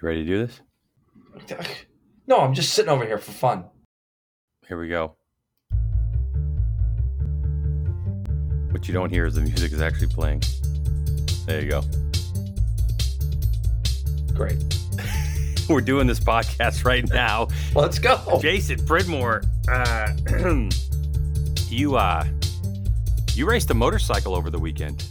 You ready to do this? No, I'm just sitting over here for fun. Here we go. What you don't hear is the music is actually playing. There you go. Great. We're doing this podcast right now. Let's go. Jason Pridmore, you raced a motorcycle over the weekend,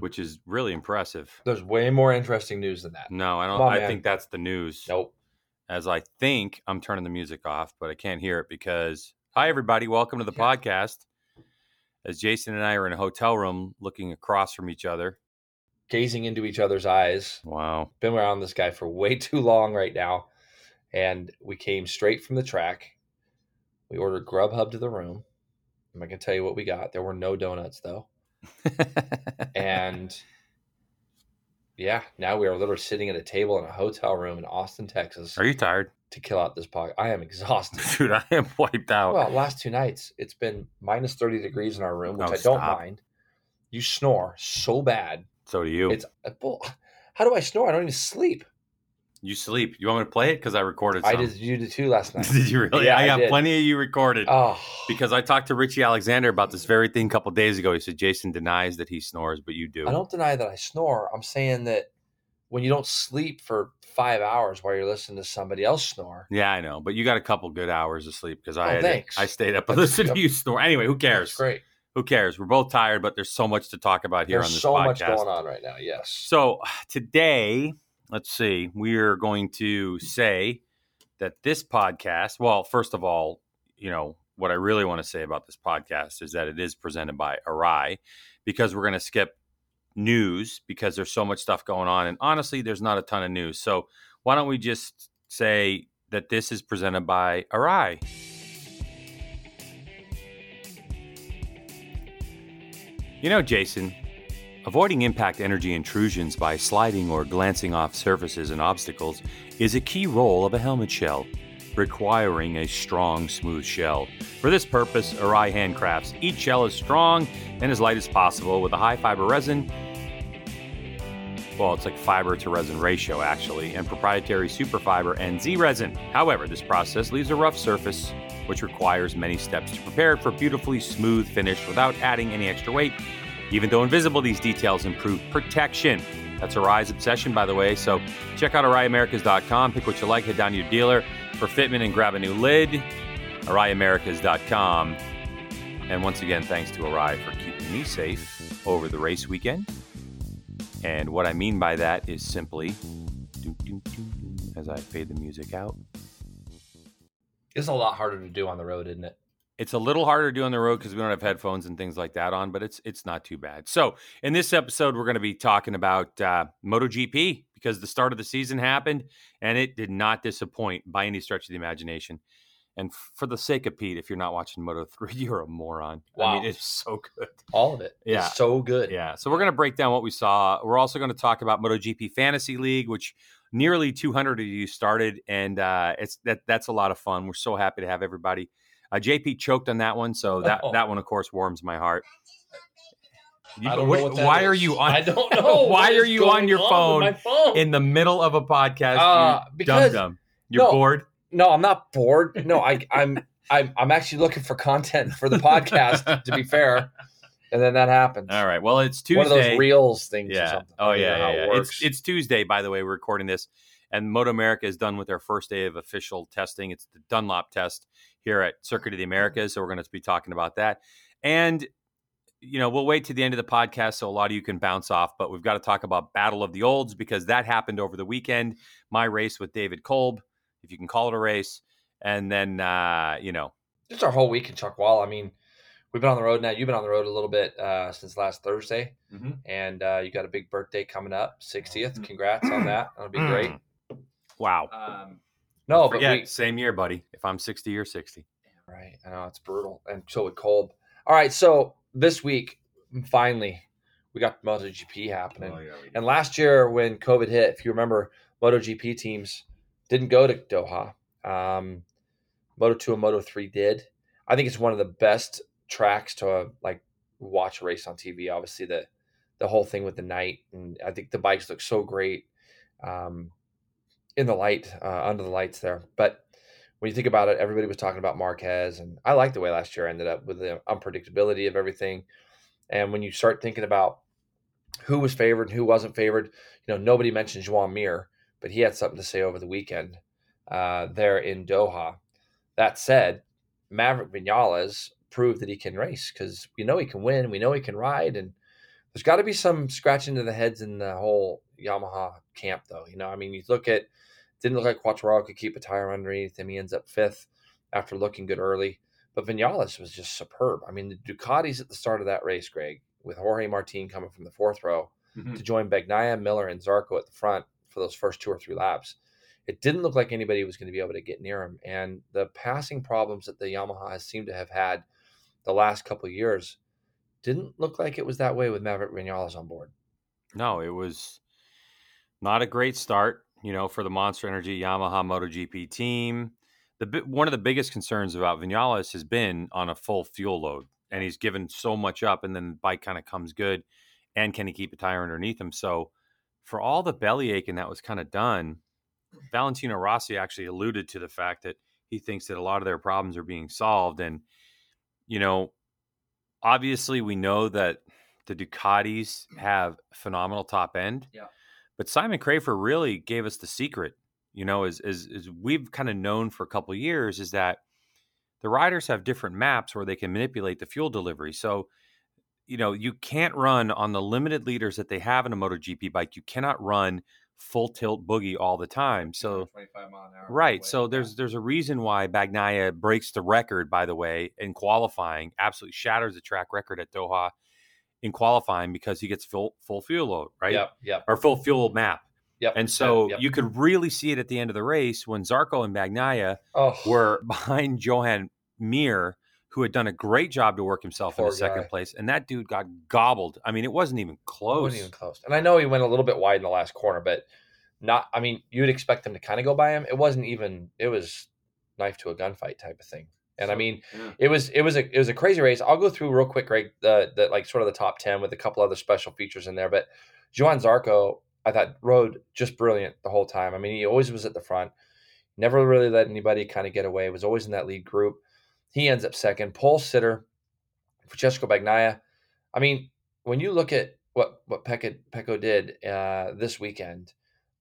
which is really impressive. There's way more interesting news than that. No, I don't. I think that's the news. Nope. As I think I'm turning the music off, but I can't hear it because, hi, everybody. Welcome to the podcast. As Jason and I are in a hotel room looking across from each other. Gazing into each other's eyes. Wow. Been around this guy for way too long right now. And we came straight from the track. We ordered Grubhub to the room. I'm not going to tell you what we got. There were no donuts, though. And yeah, now we are literally sitting at a table in a hotel room in Austin, Texas. Are you tired? To kill out this podcast. I am exhausted. Dude, I am wiped out. Well, last two nights, it's been minus 30 degrees in our room, which I don't mind. You snore so bad. So do you. It's how do I snore? I don't even sleep. You sleep. You want me to play it? Because I recorded some. You did too last night. Did you really? Yeah, I did. Plenty of you recorded. Oh. Because I talked to Richie Alexander about this very thing a couple of days ago. He said, Jason denies that he snores, but you do. I don't deny that I snore. I'm saying that when you don't sleep for 5 hours while you're listening to somebody else snore. Yeah, I know. But you got a couple good hours of sleep because I stayed up and listened to you snore. Anyway, who cares? That's great. Who cares? We're both tired, but there's so much to talk about here on this podcast. There's so much going on right now, yes. So today... Let's see. We're going to say that this podcast, well, first of all, you know, what I really want to say about this podcast is that it is presented by Arai, because we're going to skip news because there's so much stuff going on. And honestly, there's not a ton of news. So why don't we just say that this is presented by Arai? You know, Jason, avoiding impact energy intrusions by sliding or glancing off surfaces and obstacles is a key role of a helmet shell, requiring a strong, smooth shell. For this purpose, Arai handcrafts each shell as strong and as light as possible with a high fiber resin. Well, it's like fiber to resin ratio, actually, and proprietary superfiber NZ resin. However, this process leaves a rough surface, which requires many steps to prepare it for a beautifully smooth finish without adding any extra weight. Even though invisible, these details improve protection. That's Arai's obsession, by the way. So check out AraiAmericas.com. Pick what you like. Head down to your dealer for fitment and grab a new lid. AraiAmericas.com. And once again, thanks to Arai for keeping me safe over the race weekend. And what I mean by that is simply, as I fade the music out. It's a lot harder to do on the road, isn't it? It's a little harder to do on the road because we don't have headphones and things like that on, but it's not too bad. So in this episode, we're going to be talking about MotoGP because the start of the season happened, and it did not disappoint by any stretch of the imagination. And for the sake of Pete, if you're not watching Moto3, you're a moron. Wow. I mean, it's so good. All of it. Yeah. It's so good. Yeah. So we're going to break down what we saw. We're also going to talk about MotoGP Fantasy League, which nearly 200 of you started, and that's a lot of fun. We're so happy to have everybody. JP choked on that one, so that one, of course, warms my heart. Why are you on your phone in the middle of a podcast? Dum-dum. You're bored? No, I'm not bored. No, I'm actually looking for content for the podcast, to be fair. And then that happens. All right. Well, it's Tuesday. One of those reels things or something. Oh, yeah. It's Tuesday, by the way. We're recording this. And Moto America is done with their first day of official testing. It's the Dunlop test here at Circuit of the Americas. So we're going to be talking about that. And, you know, we'll wait to the end of the podcast so a lot of you can bounce off. But we've got to talk about Battle of the Olds because that happened over the weekend. My race with David Kolb, if you can call it a race. And then, you know. It's our whole week in Chuck Wall. I mean, we've been on the road now. You've been on the road a little bit since last Thursday. Mm-hmm. And you got a big birthday coming up, 60th. Congrats on that. That'll be great. Wow. Same year, buddy. If I'm 60, you're 60. Right. I know, it's brutal. And so with Kolb. All right. So this week, finally, we got MotoGP happening. Oh, yeah, and last year when COVID hit, if you remember, MotoGP teams didn't go to Doha. Moto2 and Moto3 did. I think it's one of the best tracks to watch a race on TV. Obviously, the whole thing with the night. And I think the bikes look so great. in the light, under the lights there. But when you think about it, everybody was talking about Marquez, and I liked the way last year I ended up with the unpredictability of everything. And when you start thinking about who was favored and who wasn't favored, you know, nobody mentioned Juan Mir, but he had something to say over the weekend there in Doha. That said, Maverick Vinales proved that he can race, because we know he can win, we know he can ride, and there's got to be some scratching to the heads in the whole Yamaha camp, though. You know, I mean, you look at, didn't look like Quartararo could keep a tire underneath him. He ends up fifth after looking good early. But Vinales was just superb. I mean, the Ducatis at the start of that race, Greg, with Jorge Martin coming from the fourth row to join Bagnaia, Miller, and Zarco at the front for those first two or three laps, it didn't look like anybody was going to be able to get near him. And the passing problems that the Yamaha has seemed to have had the last couple of years didn't look like it was that way with Maverick Vinales on board. No, it was not a great start, you know, for the Monster Energy Yamaha MotoGP team. One of the biggest concerns about Vinales has been on a full fuel load, and he's given so much up, and then the bike kind of comes good, and can he keep a tire underneath him? So for all the belly aching that was kind of done, Valentino Rossi actually alluded to the fact that he thinks that a lot of their problems are being solved. And, you know, obviously we know that the Ducatis have phenomenal top end, but Simon Crafer really gave us the secret. You know, as we've kind of known for a couple of years, is that the riders have different maps where they can manipulate the fuel delivery. So, you know, you can't run on the limited liters that they have in a MotoGP bike. You cannot run full tilt boogie all the time. So, 25 mile an hour right. So there's a reason why Bagnaia breaks the record, by the way, in qualifying, absolutely shatters the track record at Doha in qualifying, because he gets full fuel load, right? Or full fuel map. And so you could really see it at the end of the race when Zarco and Bagnaia were behind Johann Mir, who had done a great job to work himself into second place. And that dude got gobbled. I mean, it wasn't even close. It wasn't even close. And I know he went a little bit wide in the last corner, but not, I mean, you'd expect him to kind of go by him. It wasn't even, it was knife to a gunfight type of thing. And so, I mean, it was a crazy race. I'll go through real quick, Greg, the like sort of the top 10 with a couple other special features in there, but Johann Zarco, I thought, rode just brilliant the whole time. I mean, he always was at the front, never really let anybody kind of get away, was always in that lead group. He ends up second. Pole sitter, Francesco Bagnaia. I mean, when you look at what Pecco did this weekend,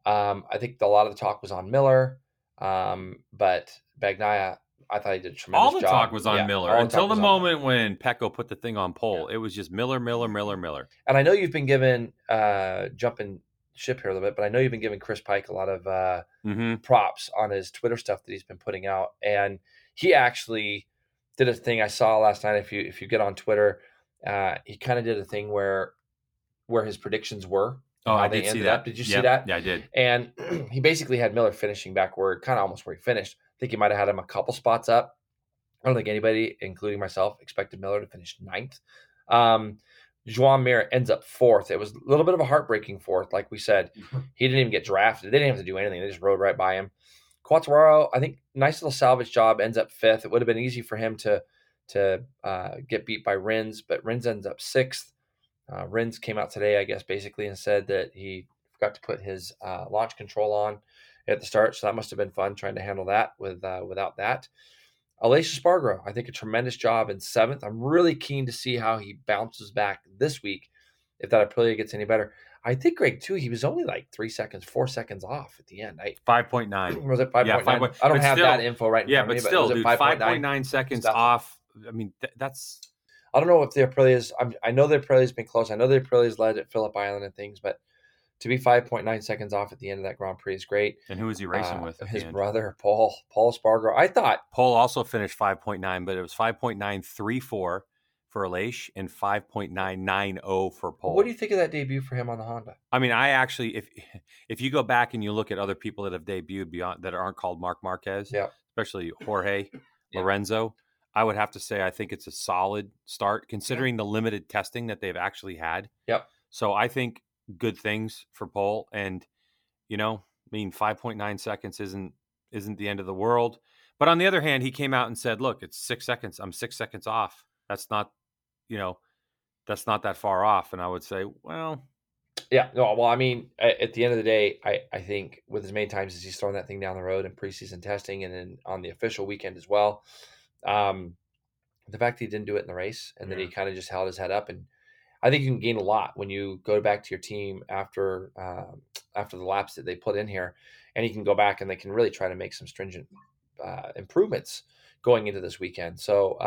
I think a lot of the talk was on Miller, but Bagnaia, I thought he did a tremendous job. All the talk was on Miller until the moment when Pecco put the thing on pole. It was just Miller. And I know you've been given jumping ship here a little bit, but I know you've been giving Chris Pike a lot of props on his Twitter stuff that he's been putting out, and he actually did a thing I saw last night. If you get on Twitter, he kind of did a thing where his predictions were. Oh, I did see that. Did you see that? Yeah, I did. And he basically had Miller finishing backward, kind of almost where he finished. I think he might have had him a couple spots up. I don't think anybody, including myself, expected Miller to finish ninth. Joan Mir ends up fourth. It was a little bit of a heartbreaking fourth. Like we said, he didn't even get drafted. They didn't have to do anything. They just rode right by him. Quartararo, I think, nice little salvage job, ends up fifth. It would have been easy for him to get beat by Rins, but Rins ends up sixth. Rins came out today, I guess, basically, and said that he forgot to put his launch control on at the start, so that must have been fun trying to handle that without that. Alex Spargaro, I think, a tremendous job in seventh. I'm really keen to see how he bounces back this week, if that Aprilia gets any better. I think, Greg, too, he was only like 4 seconds off at the end. 5.9. Was it 5.9? Yeah, I don't have that info right now. Yeah, but still, dude, 5.9 seconds off. I mean, that's... I don't know if the Aprilia's... I know the Aprilia's been close. I know the Aprilia's led at Phillip Island and things, but to be 5.9 seconds off at the end of that Grand Prix is great. And who was he racing with? His brother, Pol Espargaro. I thought Pol also finished 5.9, but it was 5.934 for Aleix and 5.990 for Pol. What do you think of that debut for him on the Honda? I mean, I actually, if you go back and you look at other people that have debuted beyond that aren't called Marc Marquez, especially Jorge Lorenzo, I would have to say I think it's a solid start considering the limited testing that they've actually had. So I think good things for Pol, and you know, I mean, 5.9 seconds isn't the end of the world. But on the other hand, he came out and said, "Look, it's 6 seconds. I'm 6 seconds off. That's not that far off." And I would say, well, Yeah, no, well, I mean, at the end of the day, I think with as many times as he's throwing that thing down the road in preseason testing and then on the official weekend as well, the fact that he didn't do it in the race and that he kind of just held his head up. And I think you can gain a lot when you go back to your team after after the laps that they put in here, and you can go back and they can really try to make some stringent improvements going into this weekend. So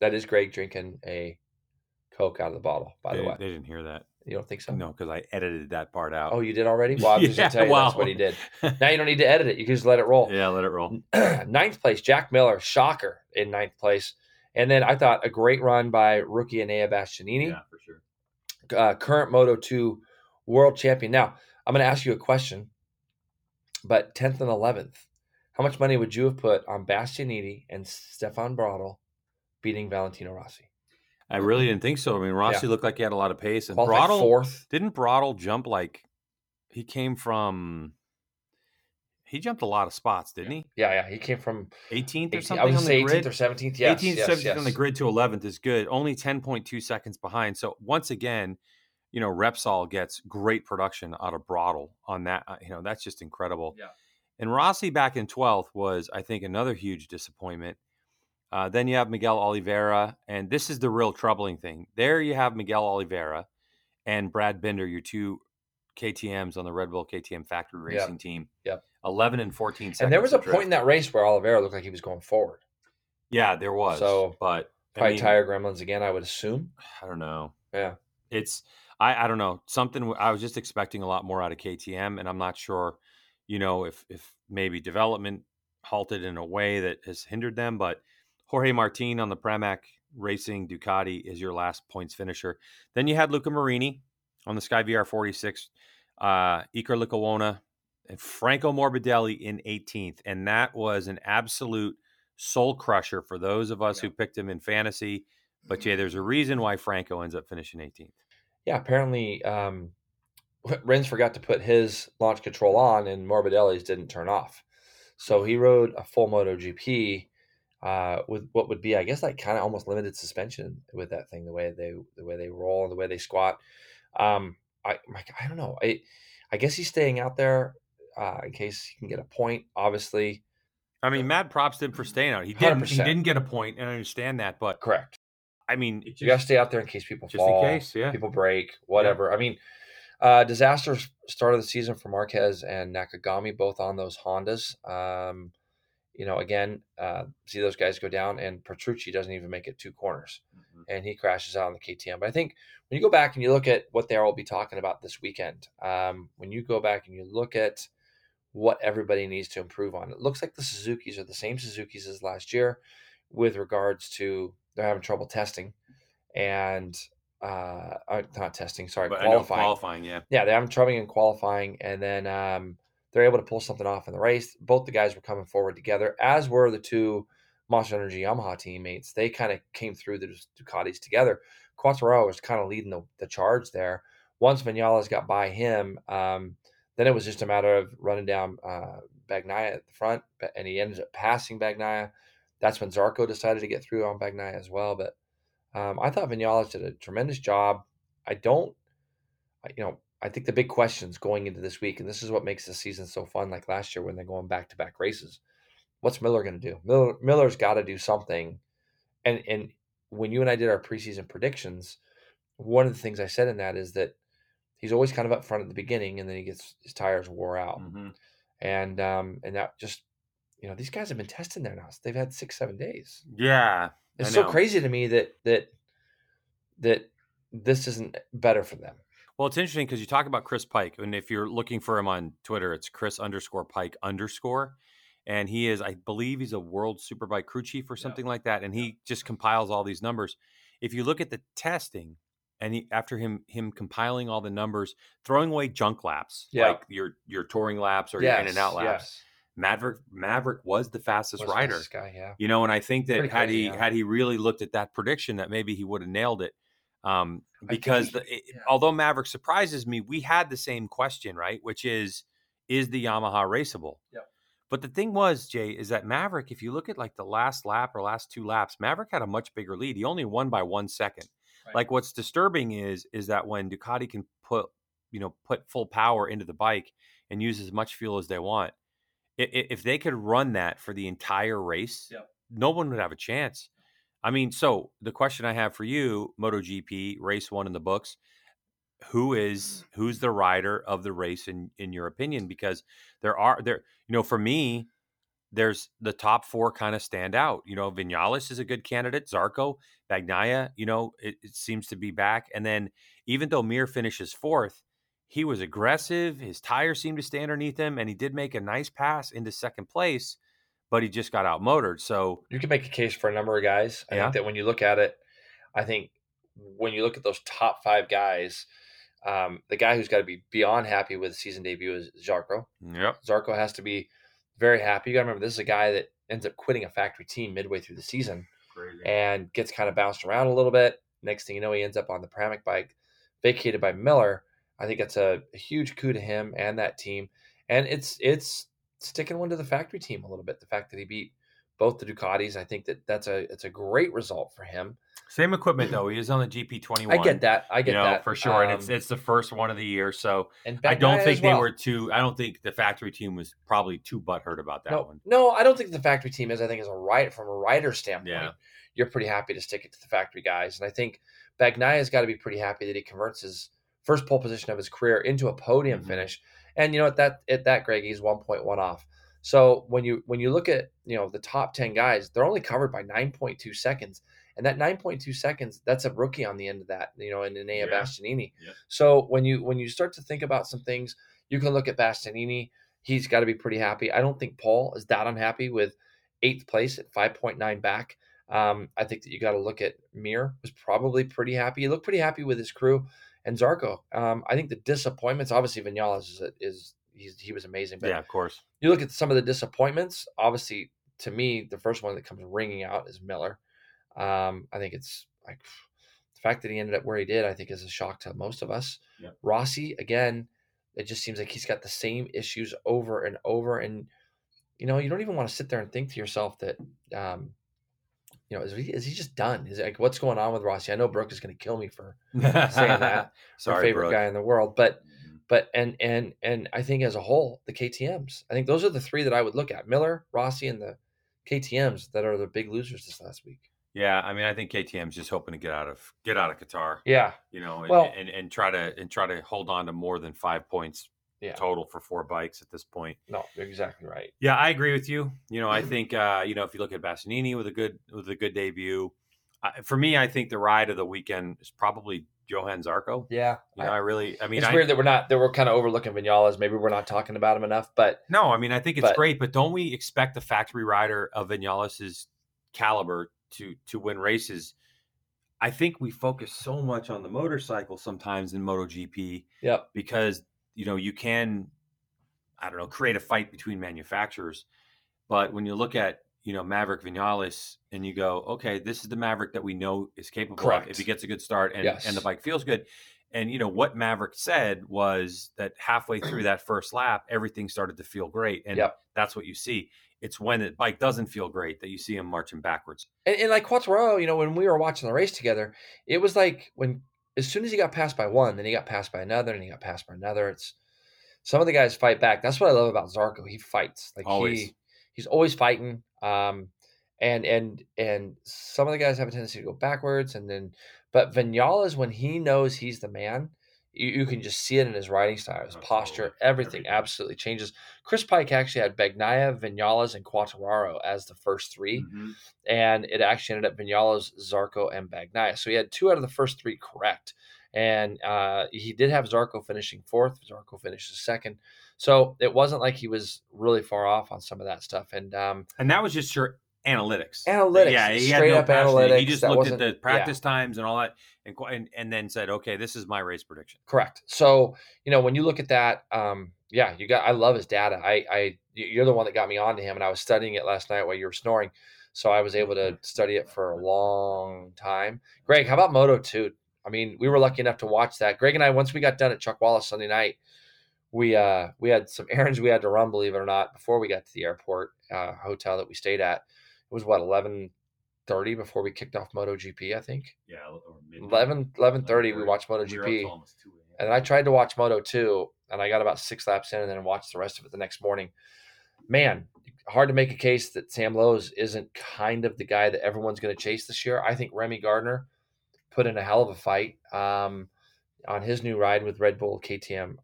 that is Greg drinking a Coke out of the bottle, by the way. They didn't hear that. You don't think so? No, because I edited that part out. Oh, you did already? Well, I'm just going to tell you that's what he did. Now you don't need to edit it. You can just let it roll. Yeah, let it roll. 9th place, Jack Miller. Shocker in 9th place. And then I thought a great run by rookie Enea Bastianini. Yeah, for sure. Current Moto2 world champion. Now, I'm going to ask you a question, but 10th and 11th, how much money would you have put on Bastianini and Stefan Bradl beating Valentino Rossi? I really didn't think so. I mean, Rossi looked like he had a lot of pace, and Bradl like fourth. Didn't Bradl jump like he came from? He jumped a lot of spots, didn't he? Yeah. He came from 18th or something. I would say 18th or 17th. Yes, 18th, 17th on the grid to 11th is good. Only 10.2 seconds behind. So once again, you know, Repsol gets great production out of Bradl on that. You know, that's just incredible. Yeah. And Rossi back in 12th was, I think, another huge disappointment. Then you have Miguel Oliveira, and this is the real troubling thing. There you have Miguel Oliveira and Brad Binder, your two KTMs on the Red Bull KTM Factory Racing team. Yep. 11 and 14 seconds. And there was a point in that race where Oliveira looked like he was going forward. Yeah, there was. So, but probably tire gremlins again, I would assume. I don't know. Yeah. It's, I don't know. Something, I was just expecting a lot more out of KTM, and I'm not sure, you know, if maybe development halted in a way that has hindered them, but Jorge Martin on the Pramac Racing Ducati is your last points finisher. Then you had Luca Marini on the Sky VR46, Iker Lecuona, and Franco Morbidelli in 18th. And that was an absolute soul crusher for those of us who picked him in fantasy. But, Jay, there's a reason why Franco ends up finishing 18th. Yeah, apparently Rins forgot to put his launch control on and Morbidelli's didn't turn off. So he rode a full MotoGP with what would be, I guess, like kind of almost limited suspension with that thing, the way they roll and the way they squat. I don't know. I guess he's staying out there in case he can get a point. Obviously, I mean, mad props to him for staying out. He didn't get a point, and I understand that. But correct. I mean, you got to stay out there in case people fall, in case, people break, whatever. Yeah. I mean, disaster start of the season for Marquez and Nakagami, both on those Hondas. You know, again, see those guys go down, and Petrucci doesn't even make it two corners, and he crashes out on the KTM. But I think when you go back and you look at what they'll be talking about this weekend, when you go back and you look at what everybody needs to improve on, it looks like the Suzukis are the same Suzukis as last year with regards to they're having trouble testing and not testing, sorry, but qualifying. Yeah, they're having trouble in qualifying, and then they're able to pull something off in the race. Both the guys were coming forward together, as were the two Monster Energy Yamaha teammates. They kind of came through the Ducatis together. Quartararo was kind of leading the charge there. Once Vinales got by him, then it was just a matter of running down Bagnaia at the front, and he ended up passing Bagnaia. That's when Zarco decided to get through on Bagnaia as well. But I thought Vinales did a tremendous job. I think the big questions going into this week, and this is what makes the season so fun, like last year when they're going back-to-back races, what's Miller going to do? Miller's got to do something. And when you and I did our preseason predictions, one of the things I said in that is that he's always kind of up front at the beginning, and then he gets his tires wore out. Mm-hmm. And that just, you know, these guys have been testing there now. They've had 6-7 days. Yeah. It's so crazy to me that this isn't better for them. Well, it's interesting because you talk about Chris Pike, and if you're looking for him on Twitter, it's Chris_Pike_, and he is, I believe he's a World Superbike crew chief or something like that, and he just compiles all these numbers. If you look at the testing, and after him compiling all the numbers, throwing away junk laps, like your touring laps or your in and out laps, Maverick was the fastest rider. Fastest guy, You know, and I think that had he really looked at that prediction, that maybe he would have nailed it. Because although Maverick surprises me, we had the same question, right? Which is the Yamaha raceable? Yep. But the thing was, Jay, is that Maverick, if you look at like the last lap or last two laps, Maverick had a much bigger lead. He only won by 1 second. Right. Like what's disturbing is that when Ducati can put you know, put full power into the bike and use as much fuel as they want. If they could run that for the entire race, yep, no one would have a chance. I mean, so the question I have for you, MotoGP, race one in the books, who's the rider of the race in your opinion? Because there, you know, for me, there's the top four kind of stand out. You know, Vinales is a good candidate. Zarco, Bagnaia, you know, it seems to be back. And then even though Mir finishes fourth, he was aggressive. His tires seemed to stay underneath him, and he did make a nice pass into second place, but he just got outmotored. So you can make a case for a number of guys. I think that when you look at it, I think when you look at those top five guys, the guy who's got to be beyond happy with his season debut is Zarco. Yep. Zarco has to be very happy. You got to remember, this is a guy that ends up quitting a factory team midway through the season and gets kind of bounced around a little bit. Next thing you know, he ends up on the Pramac bike, vacated by Miller. I think that's a huge coup to him and that team. And it's sticking one to the factory team a little bit. The fact that he beat both the Ducatis, I think that's a great result for him. Same equipment though. He is on the GP21. I get that for sure. And it's the first one of the year. So I don't think they were too. I don't think the factory team was probably too butthurt about that one. No, I don't think the factory team is. I think as a rider, from a rider standpoint, you're pretty happy to stick it to the factory guys. And I think Bagnaia has got to be pretty happy that he converts his first pole position of his career into a podium finish. And you know, at that, Greg, he's 1.1 off. So when you look at, you know, the top 10 guys, they're only covered by 9.2 seconds. And that 9.2 seconds, that's a rookie on the end of that, you know, in Enea Bastianini. Yeah. So when you start to think about some things, you can look at Bastianini. He's got to be pretty happy. I don't think Paul is that unhappy with 8th place at 5.9 back. I think that you got to look at Mir, was probably pretty happy. He looked pretty happy with his crew. And Zarco, I think the disappointments, obviously Vinales he was amazing. But yeah, of course. You look at some of the disappointments, obviously, to me, the first one that comes ringing out is Miller. I think it's like the fact that he ended up where he did, I think is a shock to most of us. Yeah. Rossi, again, it just seems like he's got the same issues over and over. And, you know, you don't even want to sit there and think to yourself that, you know, is he just done? Is it, like, what's going on with Rossi? I know Brooke is going to kill me for saying that. Sorry, favorite Brooke. Guy in the world, but I think as a whole, the KTMs. I think those are the three that I would look at: Miller, Rossi, and the KTMs that are the big losers this last week. Yeah, I mean, I think KTM's just hoping to get out of Qatar. Yeah, you know, and try to hold on to more than 5 points. Yeah. Total for four bikes at this point. No, you're exactly right. Yeah, I agree with you. You know, I think you know, if you look at Bastianini with a good debut, for me, I think the ride of the weekend is probably Johann Zarco. Yeah, you know, I mean, it's weird that we're kind of overlooking Vinales. Maybe we're not talking about him enough. But no, I mean, I think it's great. But don't we expect the factory rider of Vinales's caliber to win races? I think we focus so much on the motorcycle sometimes in MotoGP. Yep, because you know, you can, I don't know, create a fight between manufacturers. But when you look at, you know, Maverick Vinales and you go, okay, this is the Maverick that we know is capable of if he gets a good start and the bike feels good. And, you know, what Maverick said was that halfway through that first lap, everything started to feel great. And that's what you see. It's when the bike doesn't feel great that you see him marching backwards. And like Quartararo, you know, when we were watching the race together, it was like when, as soon as he got passed by one, then he got passed by another, and he got passed by another. It's some of the guys fight back. That's what I love about Zarco. He fights like always. He's always fighting. And some of the guys have a tendency to go backwards, but Vinales, when he knows he's the man, you can just see it in his riding style, his posture, everything absolutely changes. Chris Pike actually had Bagnaia, Vinales, and Quartararo as the first three, and it actually ended up Vinales, Zarco, and Bagnaia. So he had two out of the first three correct, and he did have Zarco finishing fourth. Zarco finishes second, so it wasn't like he was really far off on some of that stuff. And that was just your analytics. Yeah, he straight had no up passion. Analytics. He just looked at the practice times and all that, and then said, "Okay, this is my race prediction." Correct. So you know, when you look at that, I love his data. You're the one that got me onto him, and I was studying it last night while you were snoring, so I was able to study it for a long time. Greg, how about Moto2? I mean, we were lucky enough to watch that. Greg and I, once we got done at Chuck Wallace Sunday night, we had some errands we had to run, believe it or not, before we got to the airport hotel that we stayed at. It was 11:30 before we kicked off MotoGP, I think. Yeah, 11:30 we watched MotoGP. We were up till almost 2 a.m. And I tried to watch Moto2, and I got about 6 laps in and then watched the rest of it the next morning. Man, hard to make a case that Sam Lowes isn't kind of the guy that everyone's going to chase this year. I think Remy Gardner put in a hell of a fight on his new ride with Red Bull KTM.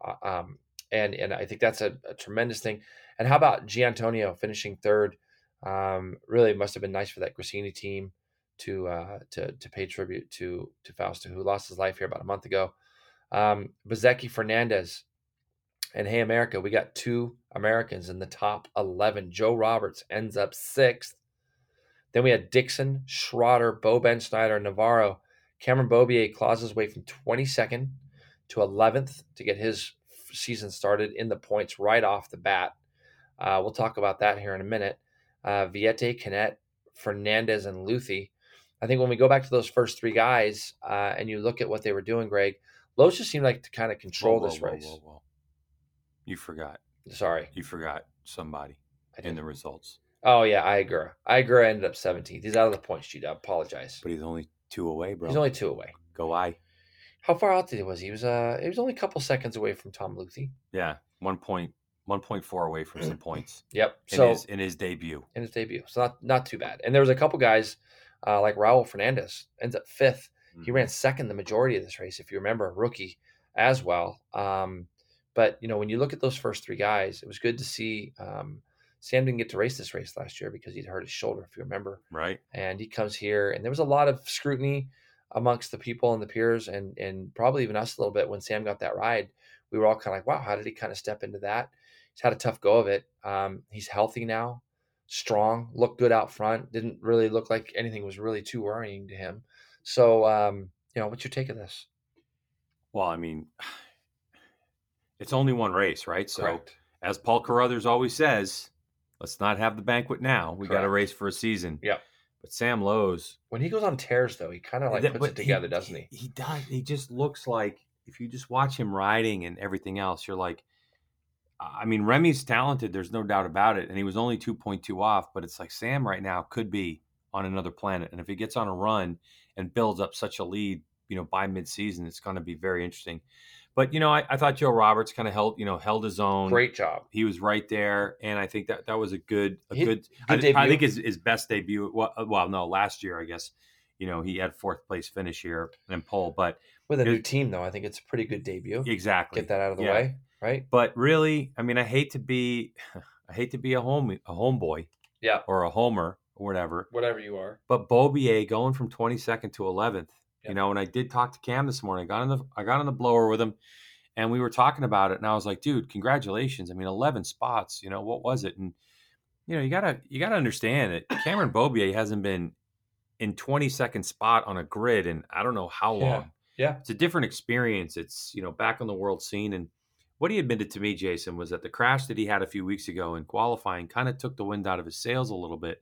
And I think that's a tremendous thing. And how about Giantonio finishing third? Really must have been nice for that Gresini team to pay tribute to Fausto, who lost his life here about a month ago. Bezeki Fernandez and Hey America, we got 2 Americans in the top 11. Joe Roberts ends up 6th. Then we had Dixon, Schroeder, Bo Ben Snyder, Navarro. Cameron Beaubier claws his way from 22nd to 11th to get his season started in the points right off the bat. We'll talk about that here in a minute. Viete, Canet, Fernandez, and Luthi. I think when we go back to those first 3 guys and you look at what they were doing, Greg, Lowe's just seemed like to kind of control this race. Whoa. You forgot. Sorry. You forgot somebody in the results. Oh, yeah, Iagura. Iagura ended up 17th. He's out of the points, G. I apologize. But he's only 2 away, bro. He's only 2 away. Go I. How far out was he? He was only a couple seconds away from Tom Luthi. Yeah, 1.4 away from some points. Yep. So in his debut, so not too bad. And there was a couple guys like Raul Fernandez ends up 5th. Mm-hmm. He ran 2nd the majority of this race, if you remember, rookie as well. But you know, when you look at those first 3 guys, it was good to see. Sam didn't get to race this race last year because he'd hurt his shoulder, if you remember. Right. And he comes here, and there was a lot of scrutiny amongst the people and the peers, and probably even us a little bit when Sam got that ride. We were all kind of like, wow, how did he kind of step into that? He's had a tough go of it. He's healthy now, strong, looked good out front. Didn't really look like anything was really too worrying to him. So, you know, what's your take of this? Well, I mean, it's only one race, right? So correct. As Paul Carruthers always says, let's not have the banquet now. We got to race for a season. Yeah. But Sam Lowes, when he goes on tears, though, he kind of like puts it together, doesn't he? He does. He just looks like, if you just watch him riding and everything else, you're like, I mean, Remy's talented. There's no doubt about it. And he was only 2.2 off, but it's like Sam right now could be on another planet. And if he gets on a run and builds up such a lead, you know, by midseason, it's going to be very interesting. But, you know, I thought Joe Roberts kind of held his own. Great job. He was right there. And I think that was a good I think his best debut. Well, no, last year, I guess, you know, he had 4th place finish here and pole, but with a new team though, I think it's a pretty good debut. Exactly. Get that out of the way. Right. But really, I mean, I hate to be a homeboy, yeah, or a homer, or whatever you are. But Beaubier going from 22nd to 11th, yeah. You know, and I did talk to Cam this morning. I got on the blower with him, and we were talking about it, and I was like, dude, congratulations! I mean, 11 spots. You know, what was it? And you know, you gotta understand that Cameron Beaubier hasn't been in 22nd spot on a grid in I don't know how long. Yeah, it's a different experience. It's, you know, back on the world scene. And what he admitted to me, Jason, was that the crash that he had a few weeks ago in qualifying kind of took the wind out of his sails a little bit,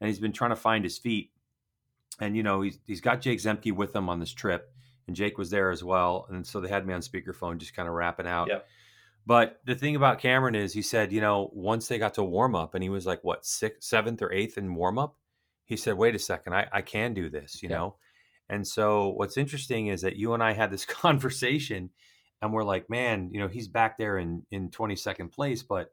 and he's been trying to find his feet. And, you know, he's got Jake Zemke with him on this trip, and Jake was there as well. And so they had me on speakerphone just kind of wrapping out. Yep. But the thing about Cameron is he said, you know, once they got to warm up and he was like, what, 6th, 7th, or 8th in warm up? He said, wait a second, I can do this, you know? And so what's interesting is that you and I had this conversation, and we're like, man, you know, he's back there in 22nd place, but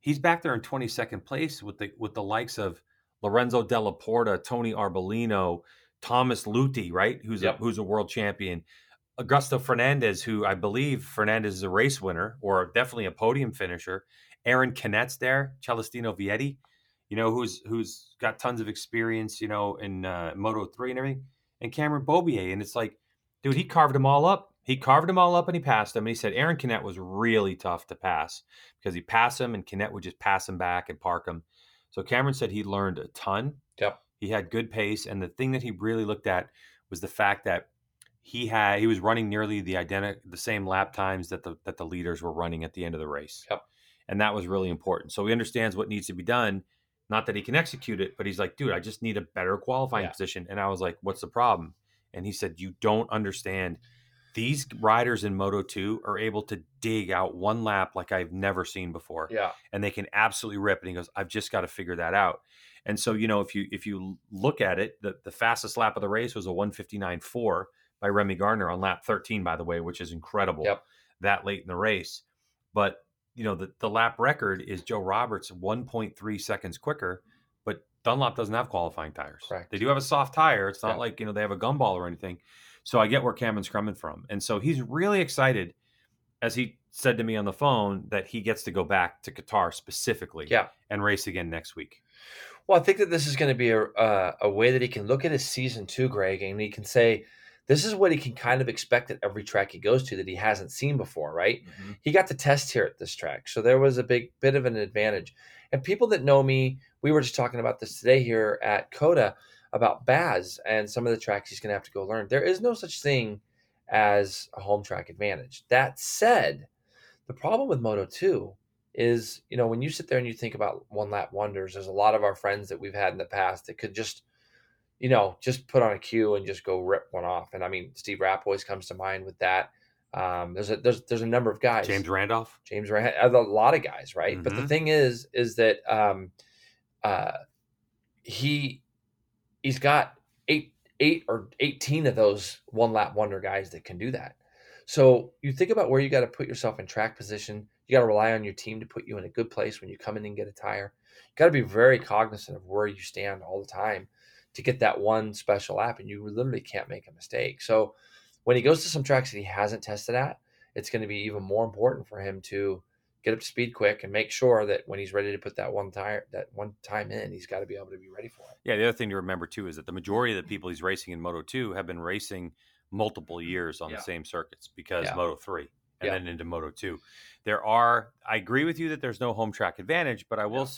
he's back there in 22nd place with the likes of Lorenzo Della Porta, Tony Arbolino, Thomas Luthi, right? Who's a world champion. Augusto Fernandez, who I believe Fernandez is a race winner or definitely a podium finisher. Aaron Canet's there, Celestino Vietti, you know, who's got tons of experience, you know, in Moto3 and everything. And Cameron Beaubier, and it's like, dude, he carved them all up. He carved them all up and he passed him. And he said Aaron Canet was really tough to pass because he'd pass him and Canet would just pass him back and park him. So Cameron said he learned a ton. Yep. He had good pace. And the thing that he really looked at was the fact that he was running nearly the same lap times that the leaders were running at the end of the race. Yep. And that was really important. So he understands what needs to be done. Not that he can execute it, but he's like, dude, I just need a better qualifying position. And I was like, what's the problem? And he said, you don't understand. These riders in Moto2 are able to dig out one lap like I've never seen before. Yeah. And they can absolutely rip. And he goes, I've just got to figure that out. And so, you know, if you look at it, the fastest lap of the race was a 1:59.4 by Remy Gardner on lap 13, by the way, which is incredible that late in the race. But, you know, the lap record is Joe Roberts 1.3 seconds quicker, but Dunlop doesn't have qualifying tires. Correct. They do have a soft tire. It's not like, you know, they have a gumball or anything. So I get where Cameron's coming from. And so he's really excited, as he said to me on the phone, that he gets to go back to Qatar specifically and race again next week. Well, I think that this is going to be a way that he can look at his season too, Greg, and he can say, this is what he can kind of expect at every track he goes to that he hasn't seen before, right? Mm-hmm. He got to test here at this track, so there was a big bit of an advantage. And people that know me, we were just talking about this today here at COTA about Baz and some of the tracks he's going to have to go learn. There is no such thing as a home track advantage. That said, the problem with Moto2 is, you know, when you sit there and you think about one lap wonders, there's a lot of our friends that we've had in the past that could just, you know, just put on a cue and just go rip one off. And I mean, Steve Rapp always comes to mind with that. There's a number of guys. James Randolph, a lot of guys, right? Mm-hmm. But the thing is that he's got eight or 18 of those one lap wonder guys that can do that. So you think about where you got to put yourself in track position. You got to rely on your team to put you in a good place when you come in and get a tire. You got to be very cognizant of where you stand all the time to get that one special lap, and you literally can't make a mistake. So when he goes to some tracks that he hasn't tested at, it's going to be even more important for him to get up to speed quick and make sure that when he's ready to put that one time in, he's got to be able to be ready for it. Yeah, the other thing to remember too is that the majority of the people he's racing in Moto2 have been racing multiple years on the same circuits because Moto3 and then into Moto2. I agree with you that there's no home track advantage, but I will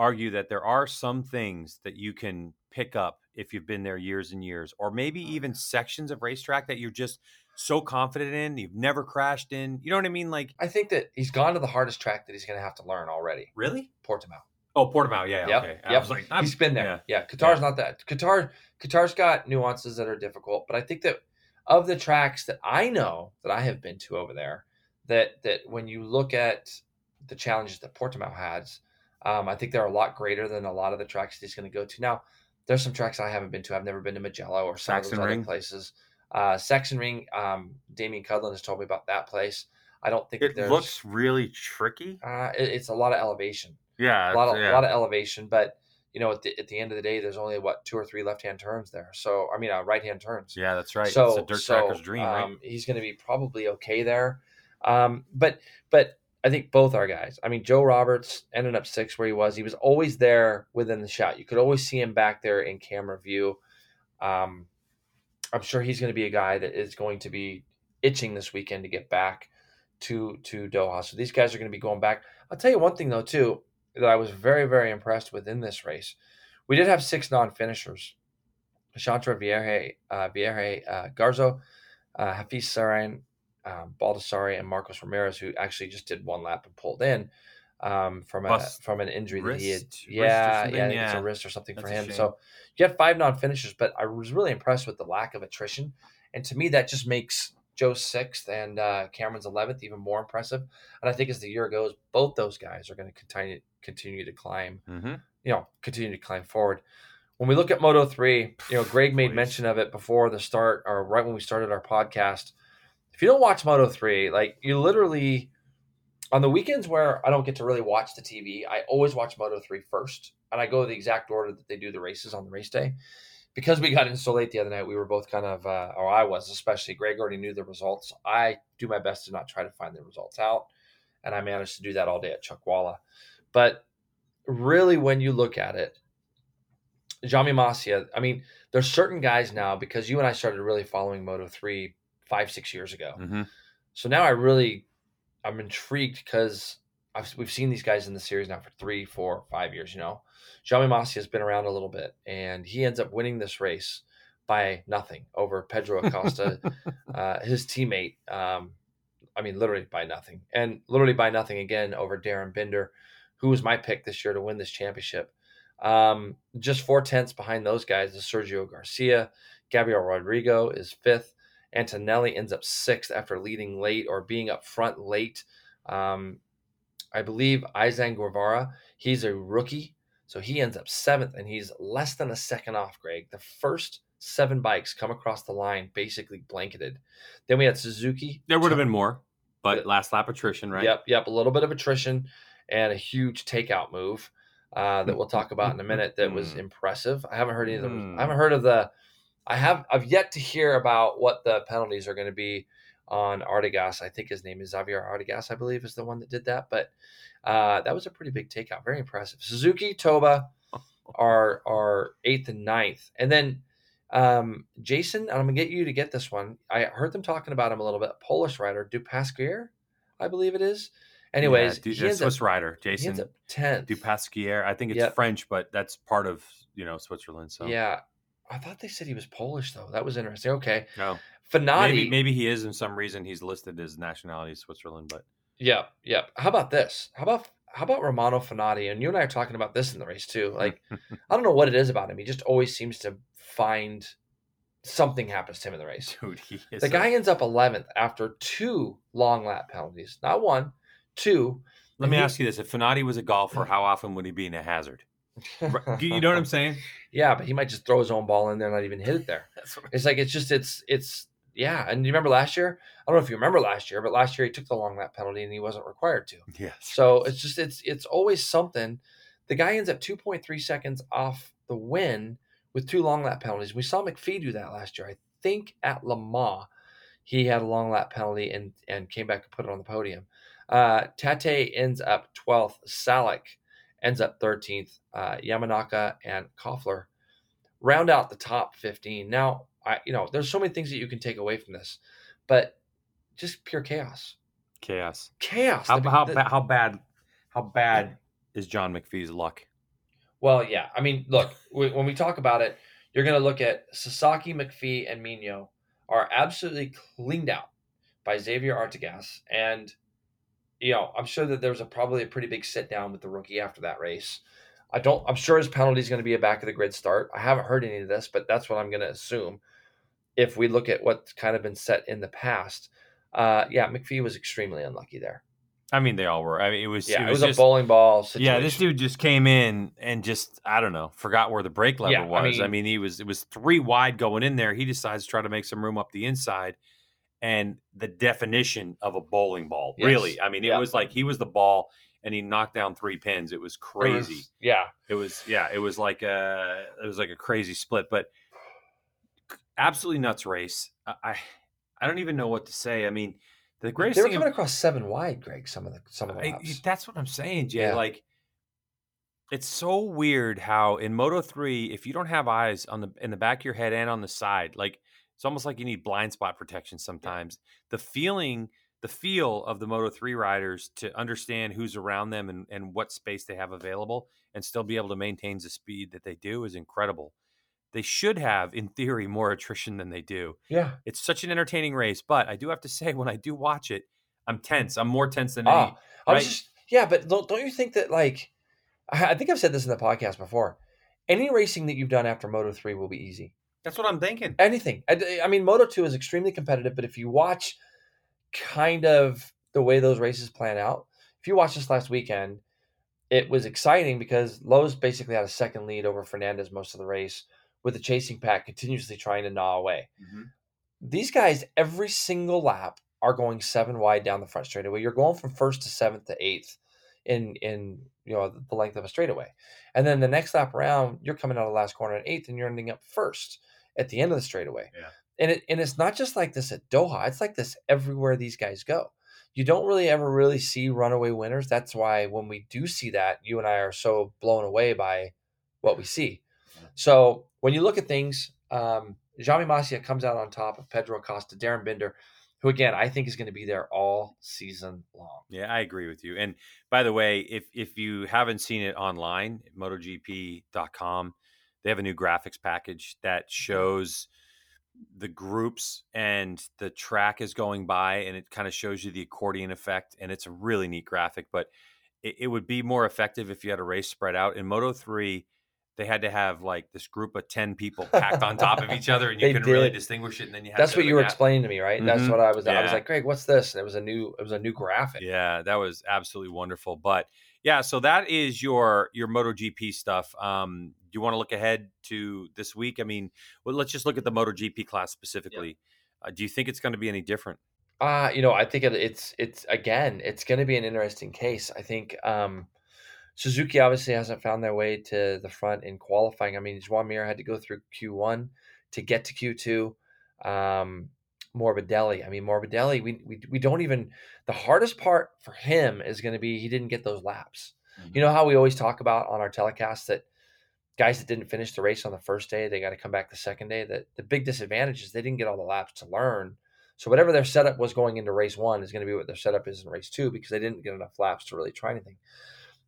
argue that there are some things that you can pick up if you've been there years and years, or maybe even sections of racetrack that you're just so confident in, you've never crashed in. You know what I mean? Like, I think that he's gone to the hardest track that he's going to have to learn already. Really? Portimao. Oh, Portimao. Yeah. Yep. Okay. I was like, he's been there. Yeah. Qatar's not that. Qatar's got nuances that are difficult, but I think that of the tracks that I know that I have been to over there, that when you look at the challenges that Portimao has, I think they're a lot greater than a lot of the tracks that he's going to go to. Now, there's some tracks I haven't been to. I've never been to Mugello or some of those other places. Saxon Ring, Damien Cudlin has told me about that place. I don't think it looks really tricky. It's a lot of elevation. Yeah, a lot of elevation. But you know, at the end of the day, there's only two or three left-hand turns there. So I mean, right-hand turns. Yeah, that's right. So it's a dirt tracker's dream, right? He's going to be probably okay there. But I think both our guys. I mean, Joe Roberts ended up sixth where he was. He was always there within the shot. You could always see him back there in camera view. I'm sure he's going to be a guy that is going to be itching this weekend to get back to Doha. So these guys are going to be going back. I'll tell you one thing, though, too, that I was very, very impressed with in this race. We did have six non-finishers. Chantra Vierge, Garzo, Hafiz Sarain, Baldessari, and Marcos Ramirez, who actually just did one lap and pulled in from an injury that he had. It's a wrist or something. That's for him. So you had five non-finishers, but I was really impressed with the lack of attrition. And to me, that just makes Joe 6th and Cameron's 11th even more impressive. And I think as the year goes, both those guys are going to continue to climb, continue to climb forward. When we look at Moto3, you know, Greg made mention of it before the start, or right when we started our podcast. If you don't watch Moto3, like, you literally, on the weekends where I don't get to really watch the TV, I always watch Moto3 first, and I go the exact order that they do the races on the race day. Because we got in so late the other night, we were both kind of, or I was especially, Greg already knew the results. I do my best to not try to find the results out, and I managed to do that all day at Chuckwalla. But really, when you look at it, Jami Masia, I mean, there's certain guys now, because you and I started really following Moto3 5, 6 years ago. Mm-hmm. So now I'm intrigued because we've seen these guys in the series now for 3, 4, 5 years, you know. Jami Masia has been around a little bit, and he ends up winning this race by nothing over Pedro Acosta, his teammate. I mean, literally by nothing. And literally by nothing again over Darren Binder, who was my pick this year to win this championship. Just 4 tenths behind those guys is Sergio Garcia. Gabriel Rodrigo is 5th. Antonelli ends up 6th after leading late or being up front late. I believe Izan Guevara, he's a rookie, so he ends up 7th, and he's less than a second off, Greg. The first seven bikes come across the line, basically blanketed. Then we had Suzuki. There would have been more, but last lap attrition, right? Yep. A little bit of attrition and a huge takeout move that we'll talk about in a minute. That was impressive. I haven't heard any of them. I haven't heard of the. I've yet to hear about what the penalties are going to be on Artigas. I think his name is Xavier Artigas, I believe, is the one that did that. But that was a pretty big takeout. Very impressive. Suzuki, Toba are 8th and 9th. And then Jason, I'm going to get you to get this one. I heard them talking about him a little bit. Polish rider, Dupasquier, I believe it is. Anyways, yeah, Swiss rider, Jason. He ends up 10th. Dupasquier. I think it's French, but that's part of, Switzerland. So yeah. I thought they said he was Polish, though. That was interesting. Okay. No. Fanati. Maybe he is, and some reason he's listed as nationality Switzerland, but. Yeah. How about this? How about Romano Fanati? And you and I are talking about this in the race, too. Like, I don't know what it is about him. He just always seems to find something happens to him in the race. Dude, he is. The guy ends up 11th after two long lap penalties. Not one, two. Let me ask you this. If Fanati was a golfer, how often would he be in a hazard? You know what I'm saying? Yeah, but he might just throw his own ball in there and not even hit it there. It's And you remember last year? I don't know if you remember last year, but last year he took the long lap penalty and he wasn't required to. Yes. So it's just it's always something. The guy ends up 2.3 seconds off the win with two long lap penalties. We saw McPhee do that last year. I think at Le Mans he had a long lap penalty and came back and put it on the podium. Tate ends up 12th. Salek ends up 13th. Yamanaka and Koffler round out the top 15. Now, there's so many things that you can take away from this, but just pure chaos. How bad is John McPhee's luck? Well, yeah. I mean, look, when we talk about it, you're going to look at Sasaki, McPhee, and Mino are absolutely cleaned out by Xavier Artigas, and I'm sure that there was probably a pretty big sit down with the rookie after that race. I'm sure his penalty is going to be a back of the grid start. I haven't heard any of this, but that's what I'm going to assume. If we look at what's kind of been set in the past, McPhee was extremely unlucky there. I mean, they all were. I mean, it was just a bowling ball situation. Yeah, this dude just came in and just, I don't know, forgot where the brake lever was. I mean, it was three wide going in there. He decides to try to make some room up the inside. And the definition of a bowling ball, really. I mean, it was like he was the ball and he knocked down three pins. It was crazy. It was like a crazy split, but absolutely nuts race. I don't even know what to say. I mean, the greatest thing. They were coming across seven wide, Greg, some of the laps. That's what I'm saying, Jay. Yeah. Like, it's so weird how in Moto3, if you don't have eyes in the back of your head and on the side, like, it's almost like you need blind spot protection sometimes. The feel of the Moto3 riders to understand who's around them and what space they have available and still be able to maintain the speed that they do is incredible. They should have, in theory, more attrition than they do. Yeah. It's such an entertaining race, but I do have to say, when I do watch it, I'm tense. I'm more tense than any. But don't you think that, like, I think I've said this in the podcast before, any racing that you've done after Moto3 will be easy. That's what I'm thinking. Anything. I mean, Moto2 is extremely competitive, but if you watch kind of the way those races plan out, if you watch this last weekend, it was exciting because Lowes basically had a second lead over Fernandez most of the race with the chasing pack continuously trying to gnaw away. Mm-hmm. These guys, every single lap, are going seven wide down the front straightaway. You're going from first to seventh to eighth in the length of a straightaway. And then the next lap around, you're coming out of the last corner in eighth and you're ending up first at the end of the straightaway. Yeah. And it's not just like this at Doha. It's like this everywhere these guys go. You don't really ever really see runaway winners. That's why when we do see that, you and I are so blown away by what we see. So when you look at things, Jaume Masia comes out on top of Pedro Acosta, Darren Binder, who, again, I think is going to be there all season long. Yeah, I agree with you. And by the way, if you haven't seen it online, MotoGP.com, they have a new graphics package that shows the groups and the track is going by, and it kind of shows you the accordion effect, and it's a really neat graphic, but it would be more effective if you had a race spread out. In Moto3, they had to have like this group of 10 people packed on top of each other, and you can really distinguish it. And then you have that's what you were explaining to me, right? Mm-hmm. That's what I was like, Greg, what's this? And it was a new graphic. Yeah, that was absolutely wonderful. But Yeah, so that is your MotoGP stuff. Do you want to look ahead to this week? I mean, well, let's just look at the MotoGP class specifically. Yeah. Do you think it's going to be any different? I think it's going to be an interesting case. I think Suzuki obviously hasn't found their way to the front in qualifying. I mean, Juan Mir had to go through Q1 to get to Q2. Morbidelli. I mean, Morbidelli, we don't even, the hardest part for him is going to be he didn't get those laps. Mm-hmm. You know how we always talk about on our telecast that guys that didn't finish the race on the first day, they got to come back the second day. That the big disadvantage is they didn't get all the laps to learn. So whatever their setup was going into race one is going to be what their setup is in race two because they didn't get enough laps to really try anything.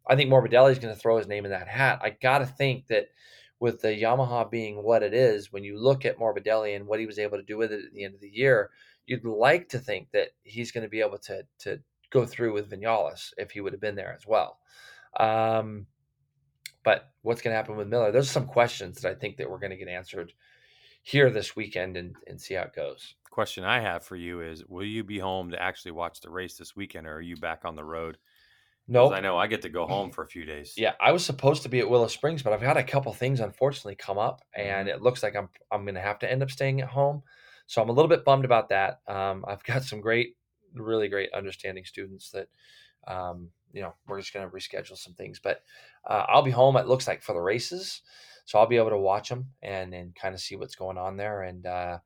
I think Morbidelli is going to throw his name in that hat. I got to think that with the Yamaha being what it is, when you look at Morbidelli and what he was able to do with it at the end of the year, you'd like to think that he's going to be able to go through with Vinales if he would have been there as well. But what's going to happen with Miller? Those are some questions that I think that we're going to get answered here this weekend and see how it goes. Question I have for you is, will you be home to actually watch the race this weekend, or are you back on the road? No, nope. I know I get to go home for a few days. Yeah, I was supposed to be at Willow Springs, but I've had a couple things unfortunately come up, and it looks like I'm going to have to end up staying at home. So I'm a little bit bummed about that. I've got some really great understanding students that, we're just going to reschedule some things. But I'll be home. It looks like for the races, so I'll be able to watch them and kind of see what's going on there, and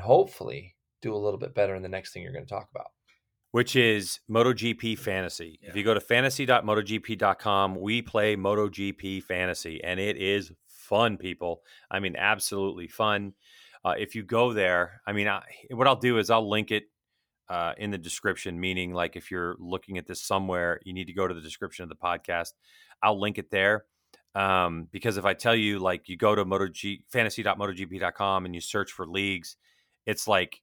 hopefully do a little bit better in the next thing you're going to talk about, which is MotoGP Fantasy. Yeah. If you go to fantasy.motogp.com, we play MotoGP Fantasy, and it is fun, people. I mean, absolutely fun. If you go there, what I'll do is I'll link it in the description, meaning like if you're looking at this somewhere, you need to go to the description of the podcast. I'll link it there because if I tell you, like, you go to fantasy.motogp.com and you search for leagues, it's like,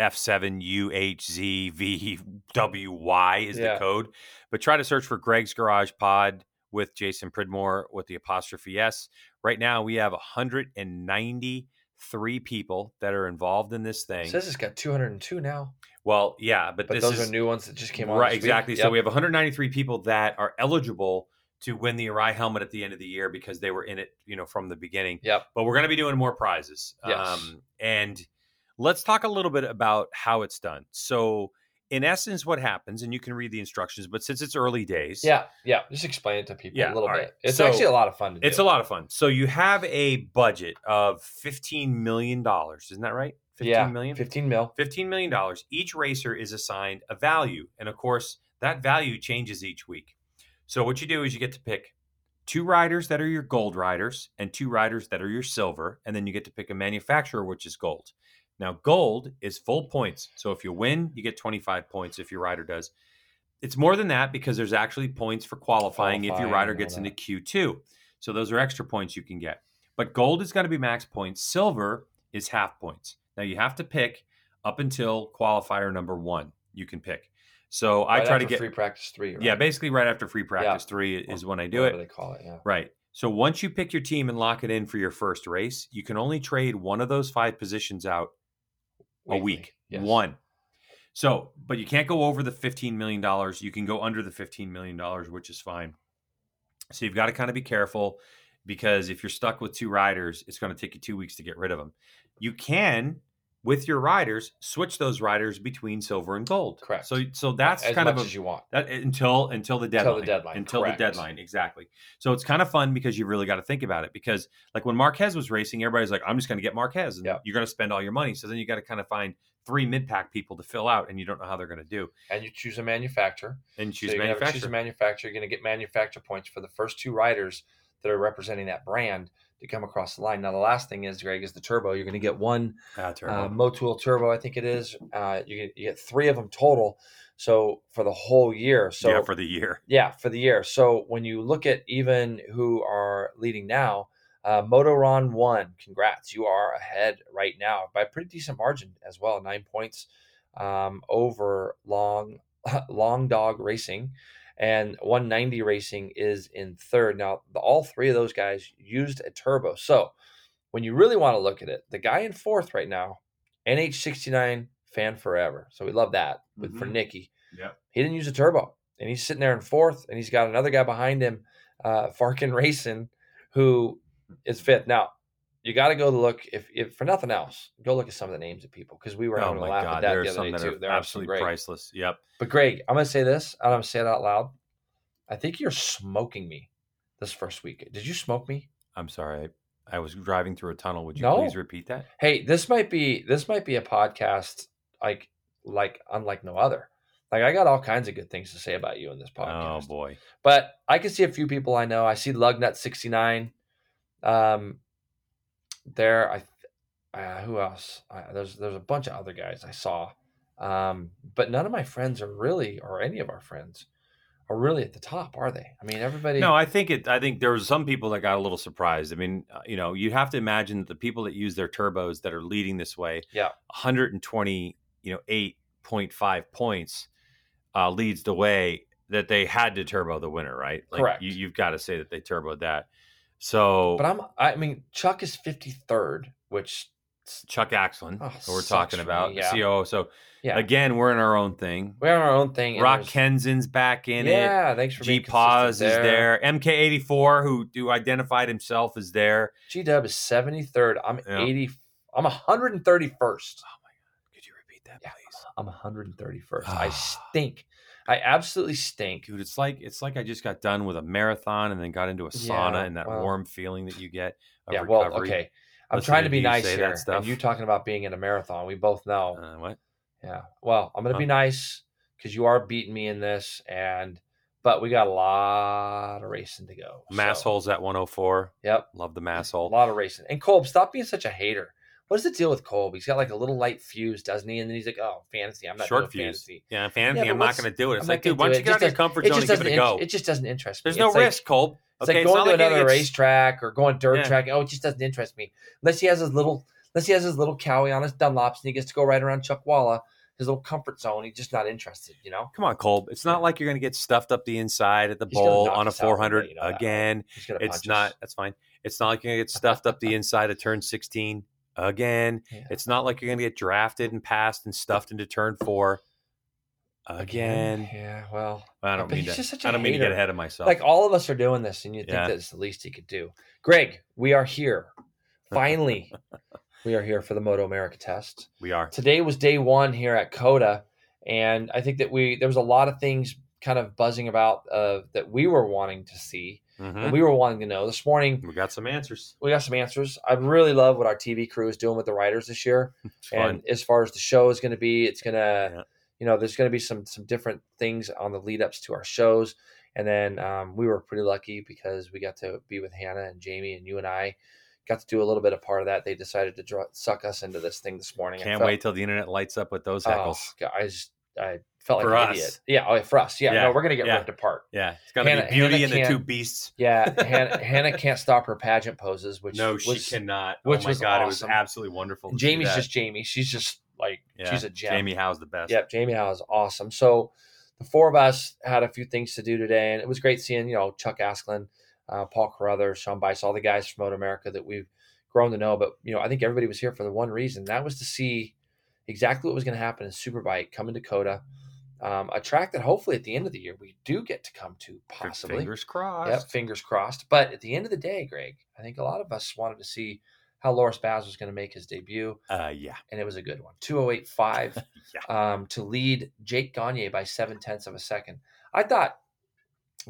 F7UHZVWY is the code, but try to search for Greg's Garage Pod with Jason Pridmore with the apostrophe S. Right now we have 193 people that are involved in this thing. It says it's got 202 now. Well, yeah, but this those are new ones that just came on. Right, exactly. Yep. So we have 193 people that are eligible to win the Arai helmet at the end of the year because they were in it, from the beginning. Yep. But we're going to be doing more prizes. Yes. Let's talk a little bit about how it's done. So in essence, what happens, and you can read the instructions, but since it's early days. Yeah. Just explain it to people a little bit. Right. It's actually a lot of fun to do. It's a lot of fun. So you have a budget of $15 million. Isn't that right? $15 million? $15 million. Each racer is assigned a value. And of course, that value changes each week. So what you do is you get to pick two riders that are your gold riders and two riders that are your silver. And then you get to pick a manufacturer, which is gold. Now, gold is full points. So if you win, you get 25 points if your rider does. It's more than that because there's actually points for qualifying if your rider gets into Q2. So those are extra points you can get. But gold is going to be max points. Silver is half points. Now, you have to pick up until qualifier number one. You can pick. So right I try to get... free practice three, right? Yeah, basically right after free practice three is when I do it. Whatever they call it, yeah. Right. So once you pick your team and lock it in for your first race, you can only trade one of those five positions out a week. Yes. One. So, but you can't go over the $15 million. You can go under the $15 million, which is fine. So you've got to kind of be careful because if you're stuck with two riders, it's going to take you 2 weeks to get rid of them. You can, with your riders, switch those riders between silver and gold. Correct. So that's as kind much of a, as you want that, until the deadline. Exactly. So it's kind of fun because you really got to think about it because like when Marquez was racing, everybody's like, I'm just going to get Marquez, and you're going to spend all your money. So then you got to kind of find three mid-pack people to fill out, and you don't know how they're going to do. And you choose a manufacturer. You're going to get manufacturer points for the first two riders that are representing that brand to come across the line. Now, the last thing is, Greg, is the turbo. You're going to get one Motul turbo, I think it is. You get three of them total. So for the whole year. So when you look at even who are leading now, Motoron won. Congrats. You are ahead right now by a pretty decent margin as well. 9 points over Long Dog Racing. And 190 Racing is in third. Now, all three of those guys used a turbo. So when you really want to look at it, the guy in fourth right now, NH69 fan forever. So we love that for Nikki. Yeah. He didn't use a turbo. and he's sitting there in fourth, and he's got another guy behind him, Farkin Racing, who is fifth. Now, you got to go look, if for nothing else, go look at some of the names of people, because we were having a laugh at that the other day too. They're absolutely priceless. Yep. But Greg, I'm going to say this, and I'm going to say it out loud. I think you're smoking me this first week. Did you smoke me? I'm sorry. I was driving through a tunnel. Would you please repeat that? Hey, this might be a podcast like unlike no other. Like, I got all kinds of good things to say about you in this podcast. Oh boy! But I can see a few people I know. I see Lugnut 69. There, who else? There's a bunch of other guys I saw, but none of my friends are really, or any of our friends are really at the top, are they? I mean, everybody. No, I think there were some people that got a little surprised. I mean, you have to imagine that the people that use their turbos that are leading this way, 128.5 points leads the way, that they had to turbo the winner, right? Like, correct. You've got to say that they turboed that. So, but I mean, Chuck is 53rd, which Chuck Axlin, who we're talking about, COO. So again, we're in our own thing. Rock Kenzen's back in it. Yeah, thanks for being consistent there. G Paz is there. MK84, who identified himself, is there. G Dub is 73rd. I'm 131st. Oh my God, could you repeat that, please? I'm 131st. I stink. I absolutely stink, dude. It's like I just got done with a marathon and then got into a sauna, and that warm feeling that you get of recovery. Well, okay. I'm trying to be nice here. And you talking about being in a marathon. We both know. What? Yeah. Well, I'm going to be nice because you are beating me in this, but we got a lot of racing to go. Masshole's at 104. Yep. Love the masshole. A lot of racing. And Kolb, stop being such a hater. What's the deal with Kolb? He's got like a little light fuse, doesn't he? And then he's like, oh, fantasy. I'm not short doing fantasy. Yeah, fantasy. I'm not going to do it. It's like, dude, why don't you get out of your comfort zone and give it a go? It just doesn't interest me. There's no risk, Kolb. It's like going to another racetrack or going dirt track. Oh, it just doesn't interest me. Unless he has his little cowie on his Dunlops and he gets to go right around Chuck Walla, his little comfort zone. He's just not interested, you know? Come on, Kolb. It's not like you're going to get stuffed up the inside at the bowl on a 400 again. It's not. That's fine. It's not like you're going to get stuffed up the inside of turn 16. Again, it's not like you're going to get drafted and passed and stuffed into turn 4. Again, yeah. Well, I don't mean to get ahead of myself. Like, all of us are doing this, and you think that's the least he could do. Greg, we are here. Finally, we are here for the Moto America test. We are. Today was day one here at COTA, and I think that there was a lot of things kind of buzzing about that we were wanting to see. Mm-hmm. We were wanting to know this morning. We got some answers. I really love what our TV crew is doing with the writers this year. And as far as the show is going to be, it's going to, there's going to be some different things on the lead ups to our shows. And then we were pretty lucky because we got to be with Hannah and Jamie, and you and I got to do a little bit of part of that. They decided to suck us into this thing this morning. Can't wait till the internet lights up with those heckles. God, I felt like an idiot. Yeah, for us. Yeah, no, we're going to get ripped apart. Yeah, it's going to be Beauty and the Two Beasts. Yeah, Hannah can't stop her pageant poses, which she cannot. Which was God, awesome. It was absolutely wonderful. Jamie's just Jamie. She's just like, she's a gem. Jamie Howe's the best. Yep, Jamie Howe is awesome. So the four of us had a few things to do today, and it was great seeing, Chuck Asklin, Paul Carruthers, Sean Bice, all the guys from Moto America that we've grown to know. But, I think everybody was here for the one reason. That was to see exactly what was going to happen in Superbike coming to COTA, a track that hopefully at the end of the year we do get to come to, possibly. Fingers crossed. Yep, fingers crossed. But at the end of the day, Greg, I think a lot of us wanted to see how Loris Baz was going to make his debut. And it was a good one. 2:08.5 to lead Jake Gagne by 0.7 of a second. I thought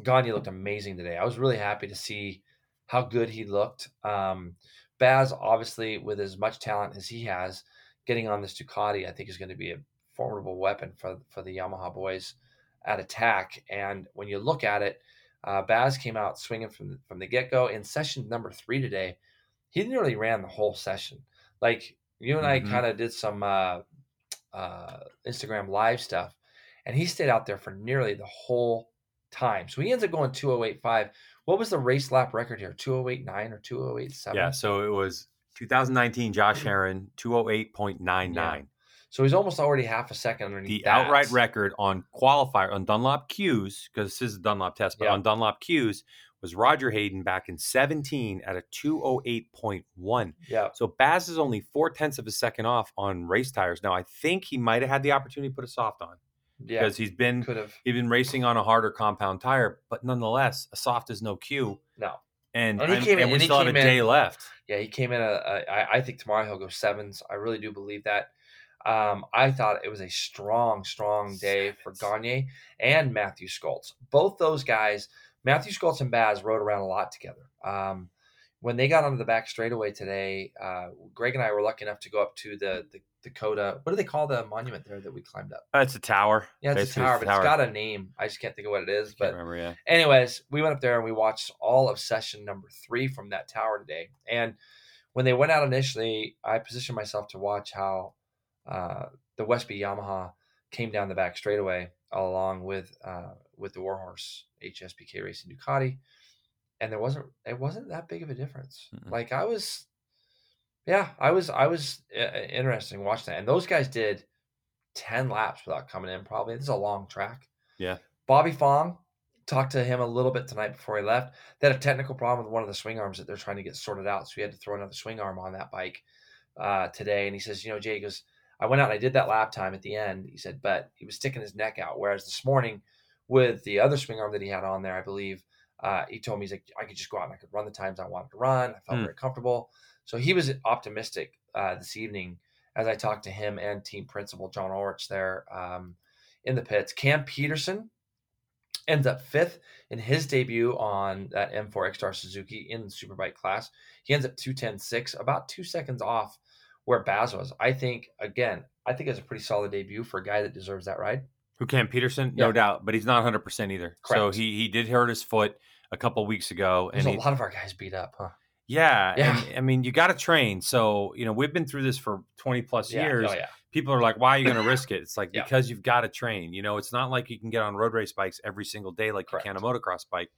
Gagne looked amazing today. I was really happy to see how good he looked. Baz, obviously, with as much talent as he has, getting on this Ducati, I think, is going to be a formidable weapon for the Yamaha boys at attack. And when you look at it, Baz came out swinging from the get-go. In session number 3 today, he nearly ran the whole session. Like, you and I kind of did some Instagram live stuff, and he stayed out there for nearly the whole time. So he ends up going 2:08.5. What was the race lap record here? 2:08.9 or 2:08.7? Yeah, so it was 2019 Josh Heron, 2:08.99. Yeah. So he's almost already half a second underneath the outright record on qualifier on Dunlop Q's, because this is a Dunlop test, but on Dunlop Q's was Roger Hayden back in 2017 at a 2:08.1. Yeah. So Baz is only 0.4 of a second off on race tires. Now, I think he might have had the opportunity to put a soft on. because he's been racing on a harder compound tire, but nonetheless, a soft is no cue. No. And we still have a day left. Yeah, he came in. I think tomorrow he'll go sevens. I really do believe that. I thought it was a strong day for Gagne and Matthew Schultz. Both those guys, Matthew Schultz and Baz, rode around a lot together. When they got onto the back straightaway today, Greg and I were lucky enough to go up to the Dakota. What do they call the monument there that we climbed up? It's a tower. Yeah, it's a tower, but it's got a name. I just can't think of what it is. I can't remember. Anyways, we went up there and we watched all of session number 3 from that tower today. And when they went out initially, I positioned myself to watch how the Westby Yamaha came down the back straightaway along with the Warhorse HSBK Racing Ducati. And it wasn't that big of a difference. Mm-hmm. Like I was interested in watching that. And those guys did 10 laps without coming in. Probably this is a long track. Yeah. Bobby Fong, talked to him a little bit tonight before he left. They had a technical problem with one of the swing arms that they're trying to get sorted out. So we had to throw another swing arm on that bike today. And he says, Jay, goes, I went out and I did that lap time at the end. He said, but he was sticking his neck out. Whereas this morning with the other swing arm that he had on there, I believe, he told me, he's like, I could just go out and I could run the times I wanted to run. I felt very comfortable. So he was optimistic this evening as I talked to him and team principal John Ulrich there in the pits. Cam Peterson ends up 5th in his debut on that M4 X-Star Suzuki in the Superbike class. He ends up 2:10.6, about 2 seconds off where Baz was. I think it's a pretty solid debut for a guy that deserves that ride. Who, Cam Peterson? No doubt, but he's not 100% either. Correct. So he did hurt his foot a couple weeks ago. There's a lot of our guys beat up, huh? Yeah. And, you got to train. So, we've been through this for 20 plus years. Oh, yeah. People are like, why are you going to risk it? It's like, because you've got to train. It's not like you can get on road race bikes every single day like you can a motocross bike.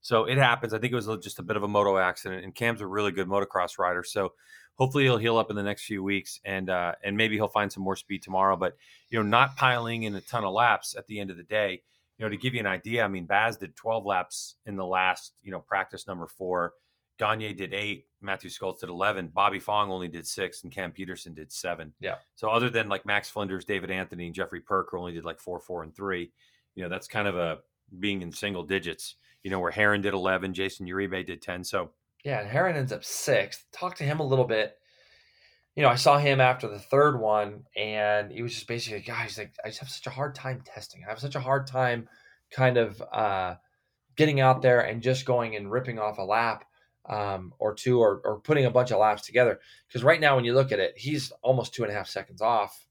So it happens. I think it was just a bit of a moto accident, and Cam's a really good motocross rider. So hopefully he'll heal up in the next few weeks, and maybe he'll find some more speed tomorrow. But, not piling in a ton of laps at the end of the day. To give you an idea, Baz did 12 laps in the last, practice number 4. Gagne did 8, Matthew Schultz did 11, Bobby Fong only did 6, and Cam Peterson did 7. Yeah. So other than like Max Flinders, David Anthony, and Jeffrey Perk, who only did like 4, 4, and 3, that's kind of being in single digits. Where Heron did 11, Jason Uribe did 10. So yeah, and Heron ends up 6th. Talk to him a little bit. I saw him after the 3rd one, and he was just basically, guys, like, I just have such a hard time testing. I have such a hard time kind of getting out there and just going and ripping off a lap. Or two, or putting a bunch of laps together. Because right now, when you look at it, he's almost 2.5 seconds off,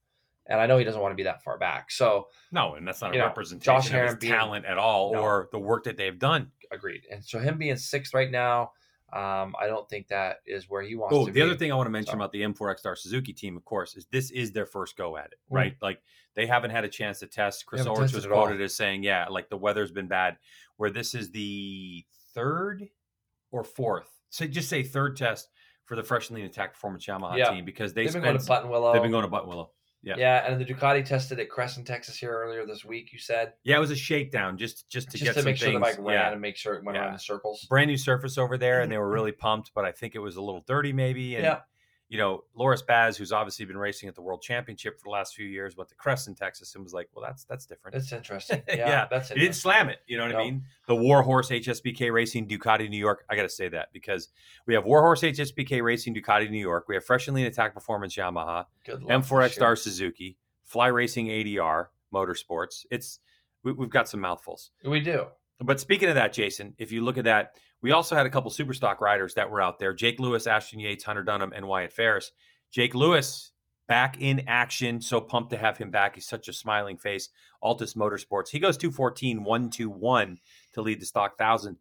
and I know he doesn't want to be that far back. So no, and that's not a representation of his talent at all, or the work that they've done. Agreed. And so him being 6th right now, I don't think that is where he wants to be. The other thing I want to mention about the M4X Star Suzuki team, of course, is this is their first go at it, right? Like they haven't had a chance to test. Chris Ulrich was quoted as saying, like the weather's been bad, where this is the 3rd or 4th. So just say 3rd test for the fresh and lean attack performance Yamaha team, because they've been going to Button Willow. Yeah. Yeah. And the Ducati tested at Creston, Texas here earlier this week, you said. Yeah, it was a shakedown just to make sure the bike ran and make sure it went around the circles. Brand new surface over there, and they were really pumped, but I think it was a little dirty maybe. And Loris Baz, who's obviously been racing at the World Championship for the last few years, went to Creston, Texas, and was like, well, that's different. That's interesting. Yeah, that's interesting. He didn't slam it. You know what I mean? The Warhorse HSBK Racing Ducati New York. I got to say that because we have Warhorse HSBK Racing Ducati New York. We have Fresh and Lean Attack Performance Yamaha, M4X Star Suzuki, Fly Racing ADR, Motorsports. We've got some mouthfuls. We do. But speaking of that, Jason, if you look at that, we also had a couple Superstock riders that were out there. Jake Lewis, Ashton Yates, Hunter Dunham, and Wyatt Ferris. Jake Lewis back in action. So pumped to have him back. He's such a smiling face. Altus Motorsports. He goes 2:14.121 to lead the stock 1,000.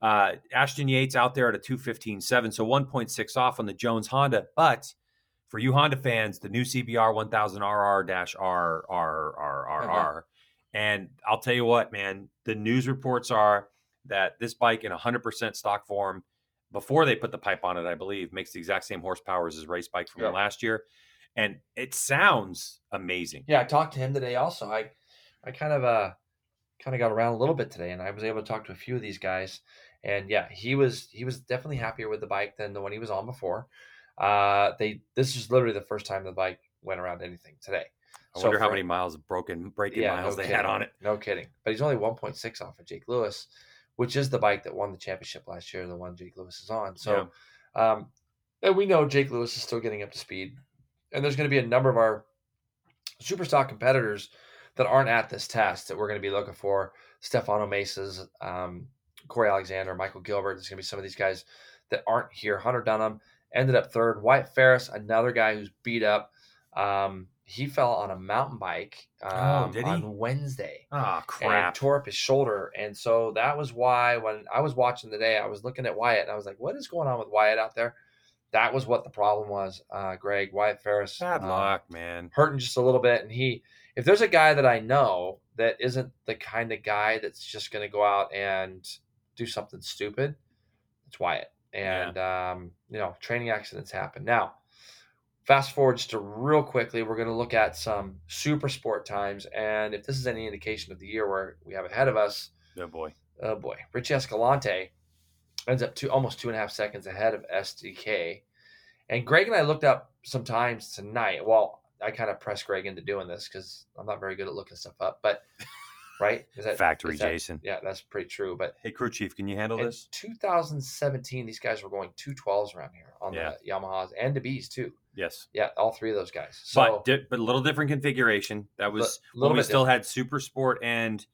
Ashton Yates out there at a 2:15.7. So 1.6 off on the Jones Honda. But for you Honda fans, the new CBR 1000 RR-RRRRR. And I'll tell you what, man, the news reports are that this bike in 100% stock form, before they put the pipe on it, I believe, makes the exact same horsepower as his race bike from last year. And it sounds amazing. Yeah, I talked to him today also. I kind of got around a little bit today, and I was able to talk to a few of these guys. And yeah, he was definitely happier with the bike than the one he was on before. This is literally the first time the bike went around anything today. I wonder how many miles of braking miles they had on it. No kidding. But he's only 1.6 off of Jake Lewis, which is the bike that won the championship last year, the one Jake Lewis is on. So, yeah. And we know Jake Lewis is still getting up to speed. And there's going to be a number of our Superstock competitors that aren't at this test that we're going to be looking for. Stefano Mesa's, Corey Alexander, Michael Gilbert. There's going to be some of these guys that aren't here. Hunter Dunham ended up third. Wyatt Ferris, another guy who's beat up. He fell on a mountain bike on Wednesday. Oh, crap. And tore up his shoulder. And so that was why when I was watching today, I was looking at Wyatt and I was like, what is going on with Wyatt out there? That was what the problem was, Greg. Wyatt Ferris. Bad luck, man. Hurting just a little bit. And if there's a guy that I know that isn't the kind of guy that's just going to go out and do something stupid, it's Wyatt. And, training accidents happen. Now, fast forward just to real quickly, we're going to look at some super sport times. And if this is any indication of the year where we have ahead of us. Oh, boy. Richie Escalante ends up almost 2.5 seconds ahead of SDK. And Greg and I looked up some times tonight. Well, I kind of pressed Greg into doing this because I'm not very good at looking stuff up. But, right? Jason. Yeah, that's pretty true. But hey, crew chief, can you handle this? 2017, these guys were going 212s around here on the Yamahas and the Bs, too. Yes. Yeah, all three of those guys. So, but a little different configuration. That was when we still had Super Sport and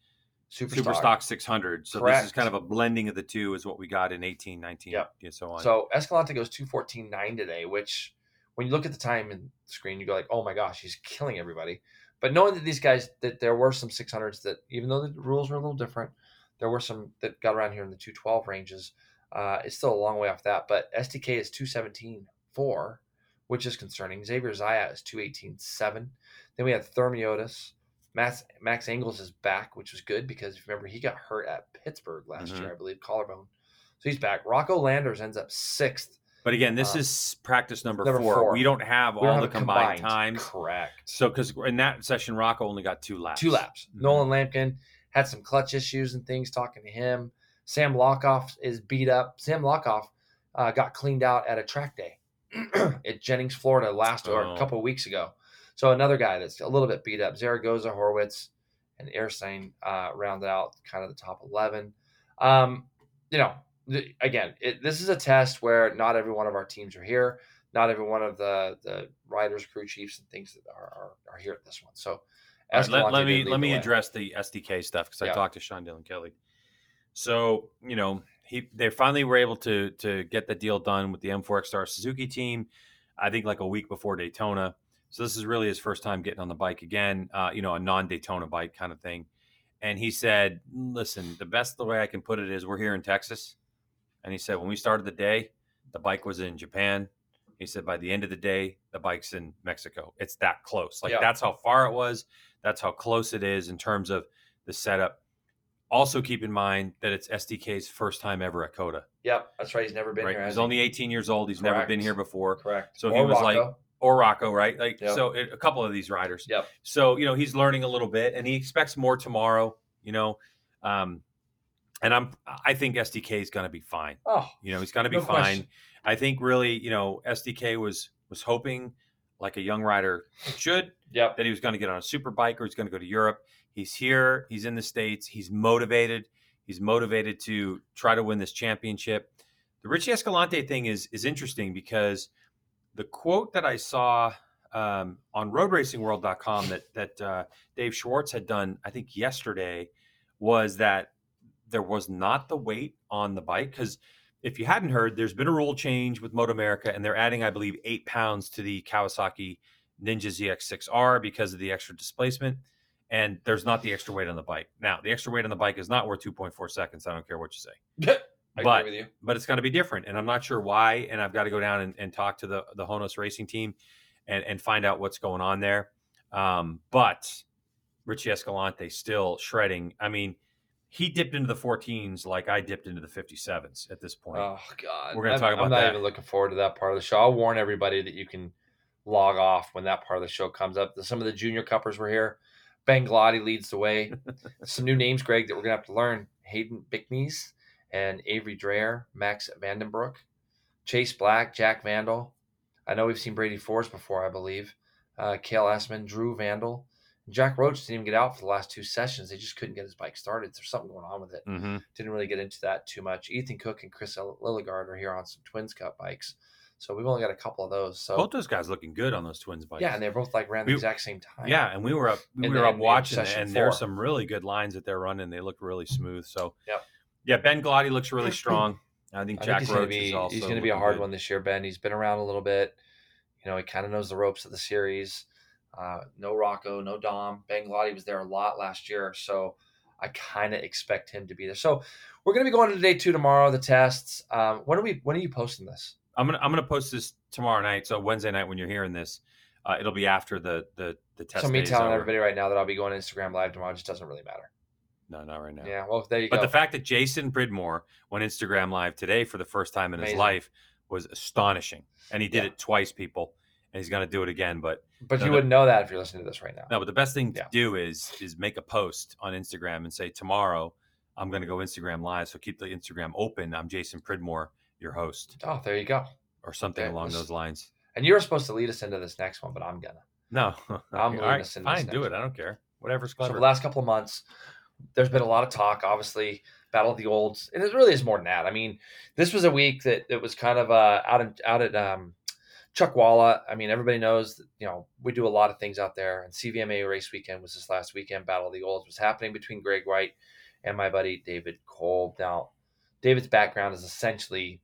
Superstock 600. So correct. This is kind of a blending of the two is what we got in 18, 19, and so on. So Escalante goes 2:14.9 today, which when you look at the time and screen, you go like, oh my gosh, he's killing everybody. But knowing that these guys, that there were some 600s that, even though the rules were a little different, there were some that got around here in the 212 ranges. It's still a long way off that. But SDK is 2:17.4, which is concerning. Xavier Zaya is 2:18.7. Then we had Thermiotis. Max Engels is back, which was good because, if you remember, he got hurt at Pittsburgh last year, I believe, collarbone. So he's back. Rocco Landers ends up 6th. But again, this is practice number four. We don't have all the combined times. Correct. So because in that session, Rocco only got 2 laps. Nolan Lampkin had some clutch issues and things, talking to him. Sam Lockoff is beat up. Sam Lockoff got cleaned out at a track day at Jennings, Florida a couple of weeks ago. So another guy that's a little bit beat up. Zaragoza, Horwitz, and Erstein rounded out kind of the top 11. This is a test where not every one of our teams are here. Not every one of the riders, crew chiefs, and things that are here at this one. So let me address the SDK stuff because I talked to Sean Dillon Kelly. So, they finally were able to get the deal done with the M4X Star Suzuki team, I think like a week before Daytona. So this is really his first time getting on the bike again, a non-Daytona bike kind of thing. And he said, listen, the way I can put it is we're here in Texas. And he said, when we started the day, the bike was in Japan. He said, by the end of the day, the bike's in Mexico. It's that close. That's how far it was. That's how close it is in terms of the setup. Also keep in mind that it's SDK's first time ever at COTA. Yep, that's right. He's never been here. He's only 18 years old. He's never been here before. Correct. So he was Rocco, right? A couple of these riders. Yep. So, he's learning a little bit and he expects more tomorrow, and I think SDK is going to be fine. He's going to be fine. Question. I think really, SDK was hoping like a young rider should, that he was going to get on a super bike or he's going to go to Europe. He's here. He's in the States. He's motivated. He's motivated to try to win this championship. The Richie Escalante thing is interesting because the quote that I saw on roadracingworld.com that Dave Schwartz had done, I think yesterday, was that there was not the weight on the bike. Because if you hadn't heard, there's been a rule change with Moto America, and they're adding, I believe, 8 pounds to the Kawasaki Ninja ZX6R because of the extra displacement. And there's not the extra weight on the bike. Now, the extra weight on the bike is not worth 2.4 seconds. I don't care what you say. I agree with you. But it's going to be different, and I'm not sure why, and I've got to go down and talk to the Honos Racing team and find out what's going on there. But Richie Escalante still shredding. I mean, he dipped into the 14s like I dipped into the 57s at this point. Oh, God. We're going to talk about that. I'm not even looking forward to that part of the show. I'll warn everybody that you can log off when that part of the show comes up. Some of the junior cuppers were here. Ben Glady leads the way. Some new names, Greg, that we're going to have to learn. Hayden Bickneys. And Avery Dreyer, Max Vandenbroek, Chase Black, Jack Vandal. I know we've seen Brady Force before, I believe. Cale Esman, Drew Vandal. Jack Roach didn't even get out for the last two sessions. They just couldn't get his bike started. There's something going on with it. Mm-hmm. Didn't really get into that too much. Ethan Cook and Chris Lilligard are here on some Twins Cup bikes. So we've only got a couple of those. So both those guys looking good on those Twins bikes. Yeah, and they both like ran the exact same time. Yeah, and we were up watching it, and there's some really good lines that they're running. They look really smooth. So yeah, Ben Galati looks really strong. I think Jack Roach is also. He's going to be a hard one this year, Ben. He's been around a little bit. You know, he kind of knows the ropes of the series. No Rocco, no Dom. Ben Galati was there a lot last year, so I kind of expect him to be there. So we're going to be going to day 2 tomorrow, the tests. When are you posting this? I'm gonna post this tomorrow night. So Wednesday night when you're hearing this, it'll be after the test. So me telling everybody right now that I'll be going Instagram Live tomorrow just doesn't really matter. No, not right now. Yeah, well there you go. But the fact that Jason Pridmore went Instagram Live today for the first time in his life was astonishing, and he did it twice, people, and he's gonna do it again. But you wouldn't know that if you're listening to this right now. No, but the best thing to do is make a post on Instagram and say tomorrow I'm gonna go Instagram Live. So keep the Instagram open. I'm Jason Pridmore, your host. Oh, there you go. Or something along those lines. And you're supposed to lead us into this next one, but I'm gonna. No. I'm leading us into this next one. Fine, do it. I don't care. Whatever's clever. So for the last couple of months, there's been a lot of talk, obviously, Battle of the Olds. And it really is more than that. I mean, this was a week that it was kind of out at Chuckwalla. I mean, everybody knows that, you know, we do a lot of things out there. And CVMA race weekend was this last weekend. Battle of the Olds was happening between Greg White and my buddy David Kolb. Now, David's background is essentially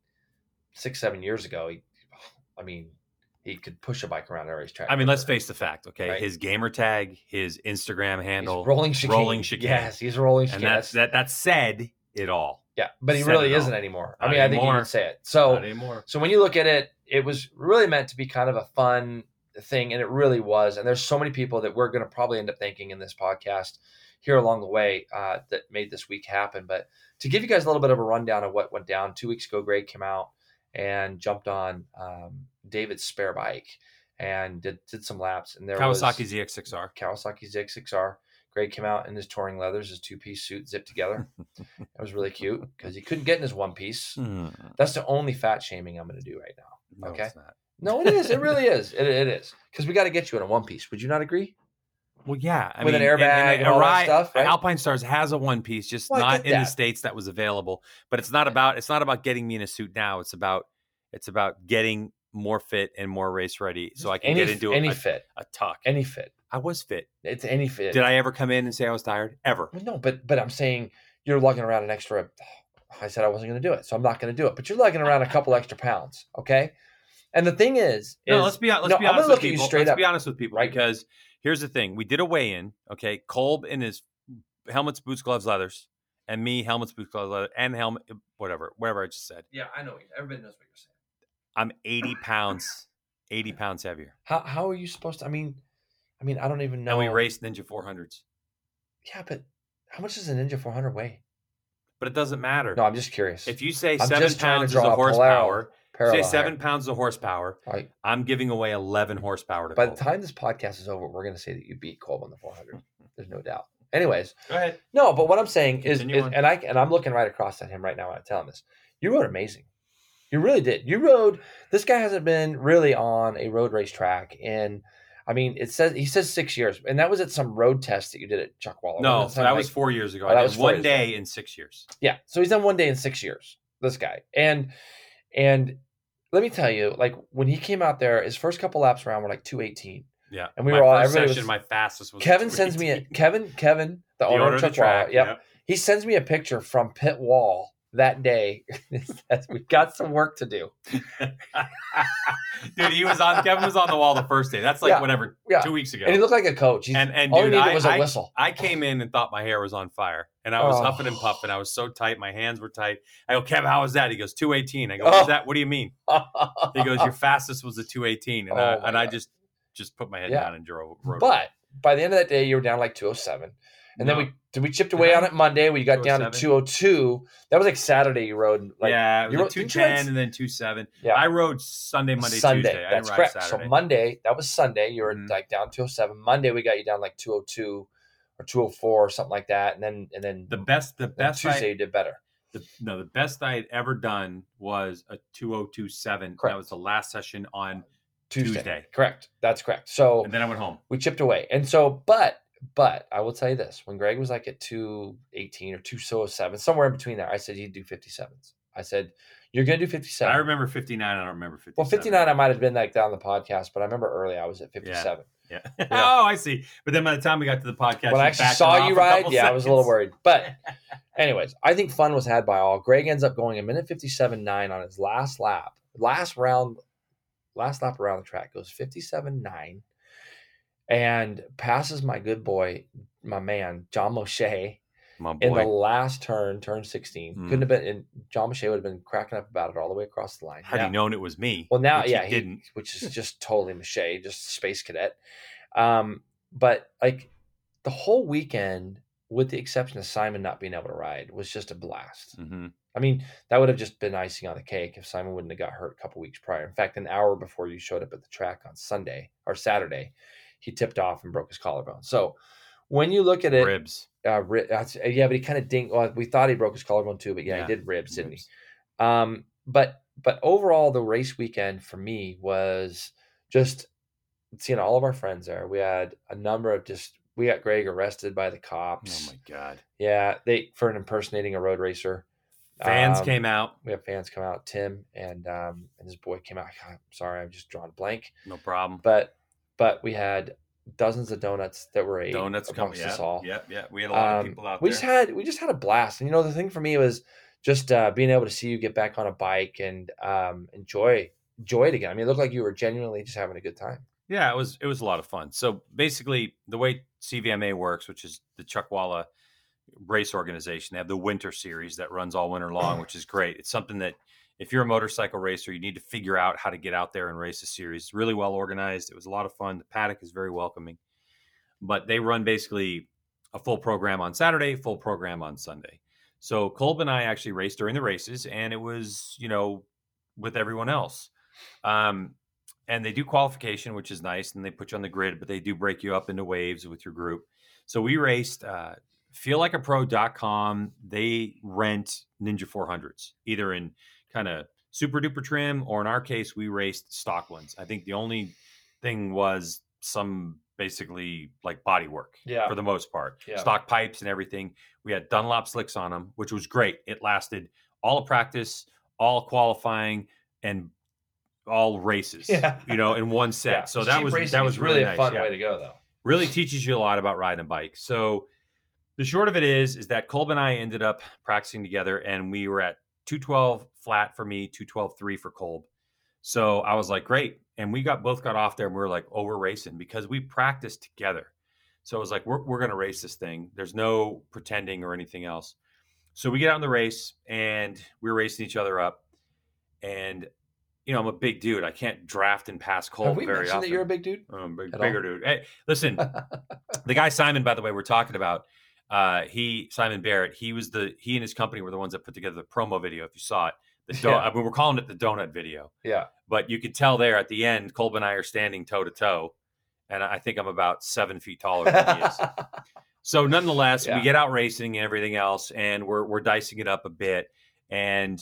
6-7 years ago, he could push a bike around a racetrack. I mean, let's face the fact, okay? Right? His gamer tag, his Instagram handle, he's rolling chicane. Yes, he's rolling chicane. And that said it all. Yeah, but he really isn't anymore. Not anymore. I think he didn't say it. So when you look at it, it was really meant to be kind of a fun thing, and it really was. And there's so many people that we're going to probably end up thanking in this podcast here along the way that made this week happen. But to give you guys a little bit of a rundown of what went down, 2 weeks ago, Greg came out and jumped on David's spare bike and did some laps. And there Kawasaki ZX6R. Greg came out in his touring leathers, his 2-piece suit zipped together. That was really cute because he couldn't get in his 1-piece. That's the only fat shaming I'm going to do right now. Okay. No, it's not. No, it is. It really is. It is, because we got to get you in a 1-piece. Would you not agree? Well, yeah. With an airbag and all that stuff, right? Alpine Stars has a 1-piece, just not in the States that was available. But it's not about getting me in a suit now. It's about getting more fit and more race ready, so I can get into a tuck. Any fit. I was fit. It's any fit. Did I ever come in and say I was tired? Ever? No, but I'm saying you're lugging around an extra. I said I wasn't going to do it, so I'm not going to do it. But you're lugging around a couple extra pounds, okay? And the thing is let's be honest with people. Let's be honest with people, right? Because here's the thing. We did a weigh-in, okay? Kolb in his helmets, boots, gloves, leathers, and me, helmets, boots, gloves, leather, and helmet, whatever I just said. Yeah, I know. Everybody knows what you're saying. I'm 80 pounds heavier. How are you supposed to? I mean, I don't even know. And we raced Ninja 400s. Yeah, but how much does a Ninja 400 weigh? But it doesn't matter. No, I'm just curious. If you say 7 pounds is the horsepower... Say 7 pounds of horsepower. Right. I'm giving away 11 horsepower to By Kolb. The time this podcast is over, we're going to say that you beat Kolb on the 400. There's no doubt. Anyways. Go ahead. No, but what I'm saying is and I'm looking right across at him right now when I tell him this. You rode amazing. You really did. You rode. This guy hasn't been really on a road race track in, I mean, he says 6 years, and that was at some road test that you did at Chuckwalla. No, that was 4 years ago. That was one day in 6 years. Yeah, so he's done one day in 6 years, this guy. And let me tell you, like when he came out there, his first couple laps around were like 2:18. Yeah, and we were all. Everybody was. My fastest was. Kevin sends me a Kevin, the owner of the track. Yep. He sends me a picture from pit wall that day. We've got some work to do. Dude, Kevin was on the wall the first day. That's like 2 weeks ago. And he looked like a coach. All he needed was a whistle. I came in and thought my hair was on fire. And I was huffing and puffing. I was so tight. My hands were tight. I go, Kev, how was that? He goes, 2:18. I go, what is that? What do you mean? He goes, your fastest was a 2:18. And I just put my head down and drove. But by the end of that day, you were down like 2:07. And then we chipped away on it Monday. We got down to 2:02. That was like Saturday you rode. Like, yeah, it was 2:10 and then 2:07. Yeah. I rode Sunday, Monday, Tuesday. That's correct. Saturday. So Monday, that was Sunday. You were like down 2:07. Monday we got you down like 2:02 or 2:04 or something like that. And then the best Tuesday you did better. The best I had ever done was a 2:027. That was the last session on Tuesday. Correct. That's correct. So, and then I went home. We chipped away. And so, but I will tell you this, when Greg was like at 218 or 207, somewhere in between there, I said, he'd do 57s. I said, you're going to do 57. I remember 59. I don't remember 57. Well, 59, I might have been like down the podcast, but I remember early I was at 57. Yeah. You know? Oh, I see. But then by the time we got to the podcast, when I actually saw you ride, yeah, seconds. I was a little worried. But anyways, I think fun was had by all. Greg ends up going a minute 57.9 on his last lap, last lap around the track, goes 57.9 and passes my good boy, my man, John Moshe. In the last turn 16. Couldn't have been, and John Moshe would have been cracking up about it all the way across the line. Had he known it was me? Well, now, yeah, he didn't, which is just totally Moshe, just space cadet. But like the whole weekend, with the exception of Simon not being able to ride, was just a blast. Mm-hmm. I mean, that would have just been icing on the cake if Simon wouldn't have got hurt a couple weeks prior. In fact, an hour before you showed up at the track on Sunday or Saturday, he tipped off and broke his collarbone. So when you look at it, ribs. Yeah, but he kind of dinged. Well, we thought he broke his collarbone too, but yeah. He did ribs, didn't he? But overall, the race weekend for me was just seeing all of our friends there. We had a number of just. We got Greg arrested by the cops. Oh my God! Yeah, for impersonating a road racer. Fans came out. We have fans come out. Tim and his boy came out. God, I'm sorry, I'm just drawing a blank. No problem. But we had dozens of donuts that were ate amongst us all. Yeah. We had a lot of people out there. We just had a blast. And you know, the thing for me was just being able to see you get back on a bike and enjoy it again. I mean, it looked like you were genuinely just having a good time. Yeah, it was a lot of fun. So basically, the way CVMA works, which is the Chuckwalla race organization, they have the winter series that runs all winter long, which is great. It's something that if you're a motorcycle racer, you need to figure out how to get out there and race a series. It's really well organized. It was a lot of fun. The paddock is very welcoming, but they run basically a full program on Saturday, full program on Sunday. So Kolb and I actually raced during the races, and it was, you know, with everyone else. And they do qualification, which is nice, and they put you on the grid, but they do break you up into waves with your group. So we raced feellikeapro.com. They rent Ninja 400s, either in kind of super duper trim, or in our case, we raced stock ones. I think the only thing was some basically like body work for the most part. Yeah. Stock pipes and everything. We had Dunlop slicks on them, which was great. It lasted all of practice, all qualifying, and all races, you know, in one set. Yeah. So that was really nice. A fun way to go, though. Really teaches you a lot about riding a bike. So the short of it is that Kolb and I ended up practicing together, and we were at 212 flat for me, 212.3 for Kolb. So I was like, great. And we both got off there, and we were like, oh, we're racing, because we practiced together. So it was like, we're going to race this thing. There's no pretending or anything else. So we get out in the race, and we're racing each other up. And you know, I'm a big dude. I can't draft and pass Kolb very often. Have we mentioned that you're a big dude? I'm a bigger dude. Hey, listen, the guy Simon, by the way, we're talking about, Simon Barrett, he and his company were the ones that put together the promo video, if you saw it. I mean, we're calling it the donut video. Yeah. But you could tell there at the end, Kolb and I are standing toe to toe, and I think I'm about 7 feet taller than he is. So nonetheless, we get out racing and everything else, and we're dicing it up a bit, and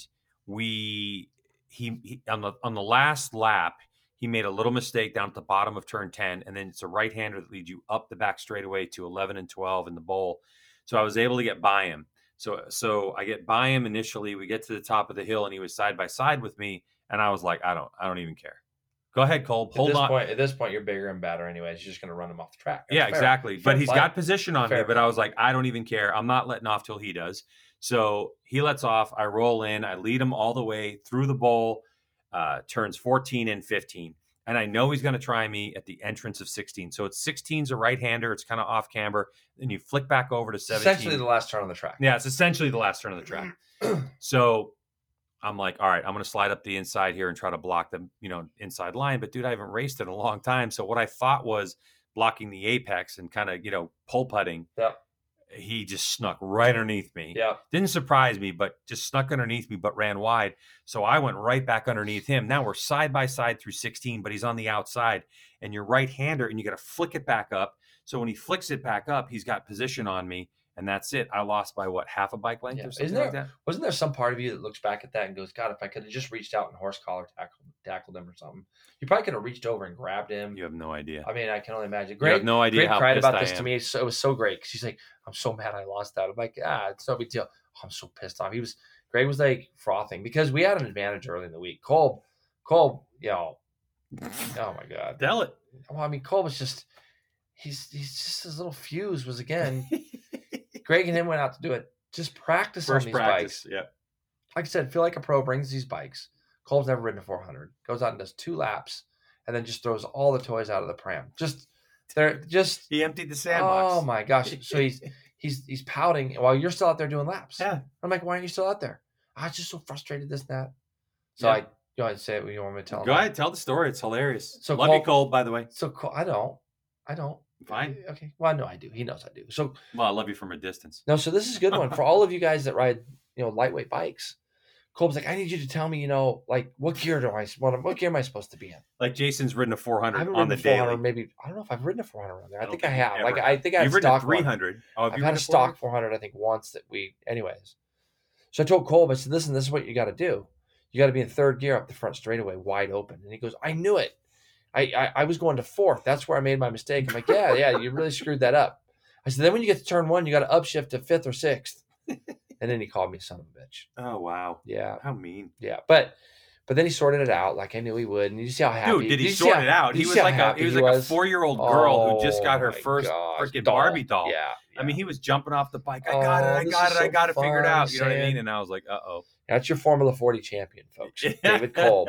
He on the last lap, he made a little mistake down at the bottom of turn 10, and then it's a right-hander that leads you up the back straightaway to 11 and 12 in the bowl. So I was able to get by him. So I get by him initially. We get to the top of the hill, and he was side by side with me, and I was like, I don't even care. Go ahead, Kolb. Hold on. At this point, you're bigger and badder anyways. You're just going to run him off the track. That's fair. Exactly. But he's got position on me. But I was like, I don't even care. I'm not letting off till he does. So he lets off. I roll in. I lead him all the way through the bowl, turns 14 and 15. And I know he's going to try me at the entrance of 16. So it's 16's a right-hander. It's kind of off camber. Then you flick back over to 17. Essentially the last turn on the track. Yeah, it's essentially the last turn on the track. So I'm like, all right, I'm going to slide up the inside here and try to block the, you know, inside line. But, dude, I haven't raced in a long time. So what I thought was blocking the apex and kind of, you know, pole putting. Yeah. He just snuck right underneath me. Yeah. Didn't surprise me, but just snuck underneath me, but ran wide. So I went right back underneath him. Now we're side by side through 16, but he's on the outside and you're right-hander and you got to flick it back up. So when he flicks it back up, he's got position on me. and that's it. I lost by what, half a bike length or something like that? Wasn't there some part of you that looks back at that and goes, God, if I could have just reached out and horse collar tackled him or something. You probably could have reached over and grabbed him. You have no idea. I mean, I can only imagine. Greg, you have no idea. Greg cried about this to me. So, it was so great because she's like, I'm so mad I lost that. I'm like, it's no big deal. Oh, I'm so pissed off. Greg was like frothing because we had an advantage early in the week. Kolb, oh my God. Tell it. Well, I mean, Kolb was just, he's just, his little fuse was again. Greg and him went out to do it. Just practice on these bikes. Yeah. Like I said, feel like a pro, brings these bikes. Kolb's never ridden a 400. Goes out and does two laps and then just throws all the toys out of the pram. He emptied the sandbox. Oh my gosh. So he's pouting while you're still out there doing laps. Yeah. I'm like, why aren't you still out there? I was just so frustrated, this and that. So I go ahead and say it when you want me to tell. Go ahead, tell the story. It's hilarious. So love you, Kolb, by the way. So I don't. Fine. Okay. Well, no, I do. He knows I do. So I love you from a distance. No, so this is a good one for all of you guys that ride, lightweight bikes. Kolb's like, I need you to tell me, like what gear am I supposed to be in? Like Jason's ridden a 400 on the daily. Maybe I don't know if I've ridden a 400 on there. I think I have. Ever. Like I think I've ridden a 300. I've had a stock 400. I think once that we, anyways. So I told Kolb, I said, listen, this is what you got to do. You got to be in third gear up the front straightaway, wide open. And he goes, I knew it. I was going to fourth. That's where I made my mistake. I'm like, yeah, you really screwed that up. I said, then when you get to turn one, you got to upshift to fifth or sixth. And then he called me a son of a bitch. Oh, wow. Yeah. How mean. Yeah. But then he sorted it out like I knew he would. And you see how happy. Dude, did he sort it out? He was like a 4-year-old girl who just got her first freaking Barbie doll. Yeah. I mean, he was jumping off the bike. I got it figured out. You know what I mean? And I was like, uh-oh. That's your Formula 40 champion, folks. David Kolb.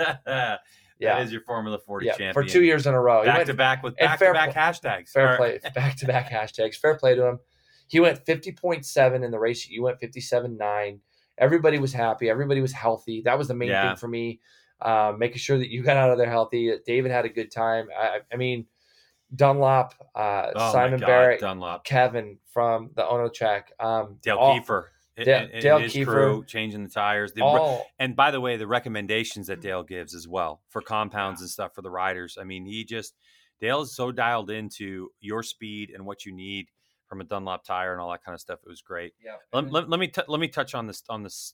Yeah. That is your Formula 40 champion. For 2 years in a row. Back-to-back hashtags. Fair play. Back-to-back hashtags. Fair play to him. He went 50.7 in the race. You went 57.9. Everybody was happy. Everybody was healthy. That was the main thing for me, making sure that you got out of there healthy. David had a good time. I mean, Dunlop, Simon Barrett, Dunlop. Kevin from the Ono Track. Dale Kiefer. Dale and his Kiefer, crew changing the tires. And by the way, the recommendations that Dale gives as well for compounds and stuff for the riders. I mean, Dale is so dialed into your speed and what you need from a Dunlop tire and all that kind of stuff. It was great. Yeah. Let me touch on this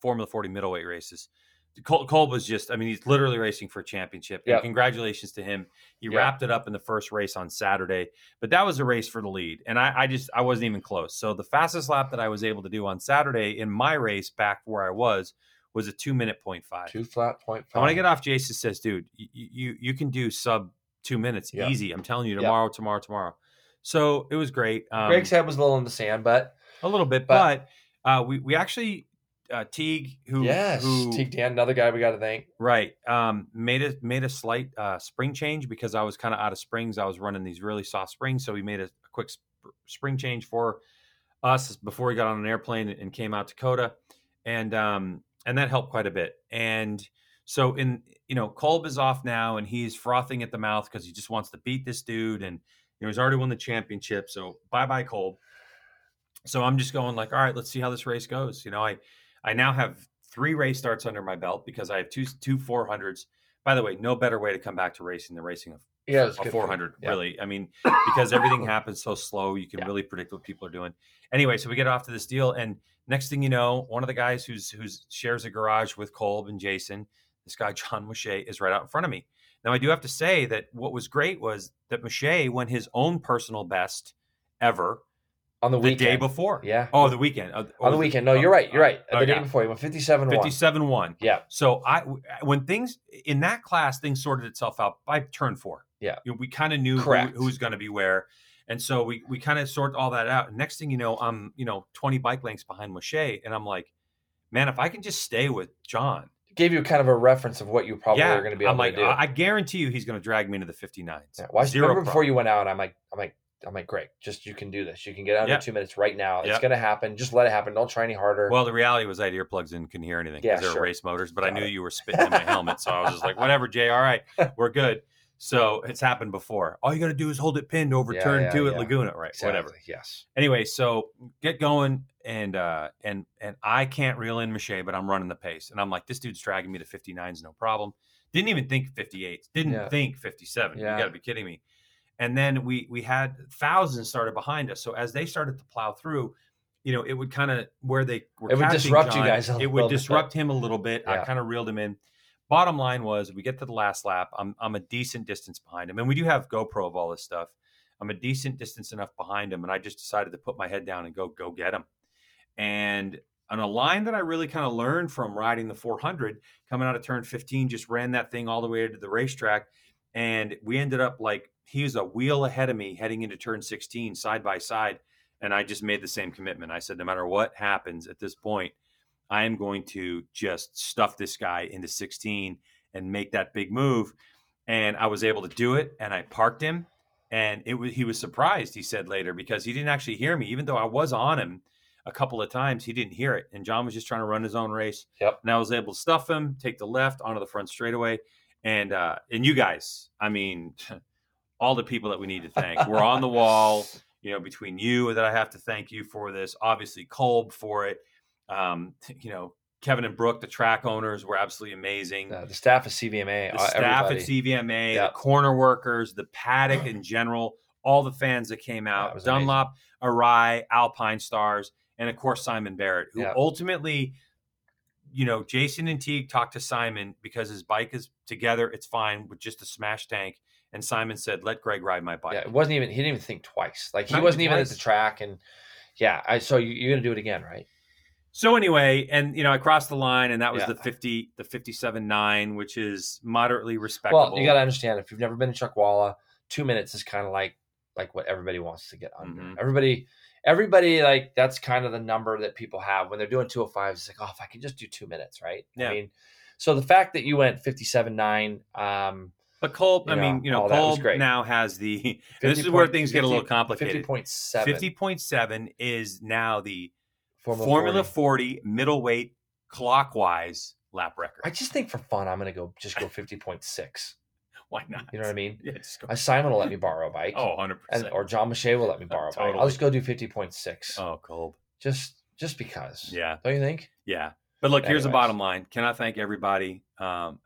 Formula 40 middleweight races. Kolb was he's literally racing for a championship. Yep. And congratulations to him. He wrapped it up in the first race on Saturday, but that was a race for the lead. And I wasn't even close. So the fastest lap that I was able to do on Saturday in my race back where I was a 2:05. 2:05. When I get off, Jason says, dude, you can do sub 2 minutes easy. I'm telling you tomorrow. So it was great. Greg's head was a little in the sand, but a little bit, but we actually, Teague, who Teague Dan, another guy we got to thank, right? Made a slight spring change because I was kind of out of springs. I was running these really soft springs, so he made a quick spring change for us before he got on an airplane and came out to Coda, and that helped quite a bit. And so Kolb is off now, and he's frothing at the mouth because he just wants to beat this dude, and he's already won the championship. So bye Kolb. So I'm just going like, all right, let's see how this race goes. I now have 3 race starts under my belt because I have two 400s. By the way, no better way to come back to racing than racing a 400, really. I mean, because everything happens so slow, you can really predict what people are doing. Anyway, so we get off to this deal, and next thing you know, one of the guys who's shares a garage with Kolb and Jason, this guy John Mouchet, is right out in front of me. Now, I do have to say that what was great was that Mouchet went his own personal best ever. On the weekend. The day before. Yeah. Oh, the weekend. On the weekend. No, you're right. You're right. The day before. He went 57-1. 57-1. Yeah. So when things – in that class, things sorted itself out by turn 4. Yeah. We kind of knew who was going to be where. And so we kind of sorted all that out. And next thing you know, I'm 20 bike lengths behind Mouchet. And I'm like, man, if I can just stay with John. Gave you kind of a reference of what you probably are going to be able to do. I guarantee you he's going to drag me into the 59s. Yeah. Well, I remember before you went out, I'm like, great, just you can do this. You can get out in 2 minutes right now. It's going to happen. Just let it happen. Don't try any harder. Well, the reality was I had earplugs and couldn't hear anything because they were race motors, but I knew you were spitting in my helmet. So I was just like, whatever, Jay. All right, we're good. So it's happened before. All you got to do is hold it pinned over turn two at Laguna. Right, exactly. Whatever. Yes. Anyway, so get going. And I can't reel in Mouchet, but I'm running the pace. And I'm like, this dude's dragging me to 59s, no problem. Didn't even think 58s. Didn't think 57. Yeah. You got to be kidding me. And then we had thousands started behind us. So as they started to plow through, you know, it would kind of where they were. It would disrupt John, you guys. It would disrupt him a little bit. Yeah. I kind of reeled him in. Bottom line was, we get to the last lap. I'm a decent distance behind him, and we do have GoPro of all this stuff. I'm a decent distance enough behind him, and I just decided to put my head down and go get him. And on a line that I really kind of learned from riding the 400 coming out of turn 15, just ran that thing all the way to the racetrack. And we ended up like, he was a wheel ahead of me heading into turn 16 side by side. And I just made the same commitment. I said, no matter what happens at this point, I am going to just stuff this guy into 16 and make that big move. And I was able to do it. And I parked him, and he was surprised. He said later, because he didn't actually hear me, even though I was on him a couple of times, he didn't hear it. And John was just trying to run his own race. Yep. And I was able to stuff him, take the left onto the front straightaway. And you guys, I mean, all the people that we need to thank. We're on the wall, you know, between you that I have to thank you for this, obviously Kolb for it. You know, Kevin and Brooke, the track owners, were absolutely amazing. The staff at CVMA, the staff at CVMA, yep. The corner workers, the paddock in general, all the fans that came out, that Dunlop, amazing. Arai, Alpine Stars, and of course, Simon Barrett, who yep. ultimately, you know, Jason and Teague talked to Simon because his bike is together. It's fine with just a smash tank. And Simon said, let Greg ride my bike. Yeah, it wasn't even, he didn't even think twice. Like he wasn't even at the track. And yeah, so you're going to do it again, right? So anyway, and you know, I crossed the line, and that was the 57.9, which is moderately respectable. Well, you got to understand, if you've never been to Chuckwalla, 2 minutes is kind of like what everybody wants to get under. Mm-hmm. Everybody like that's kind of the number that people have when they're doing 205. It's like, oh, if I can just do 2 minutes, right? Yeah. I mean, so the fact that you went 57.9, but Kolb, I mean, you know, Kolb now has the. This is where things get a little complicated. 50.7. 50.7 is now the Formula 40 middleweight clockwise lap record. I just think for fun, I'm going to go 50.6. Why not? You know what I mean? Yeah, Simon will let me borrow a bike. Oh, 100%. Or John Mache will let me borrow a bike. I'll just go do 50.6. Oh, cool. Just because. Yeah. Don't you think? Yeah. But look, here's the bottom line. Can I thank everybody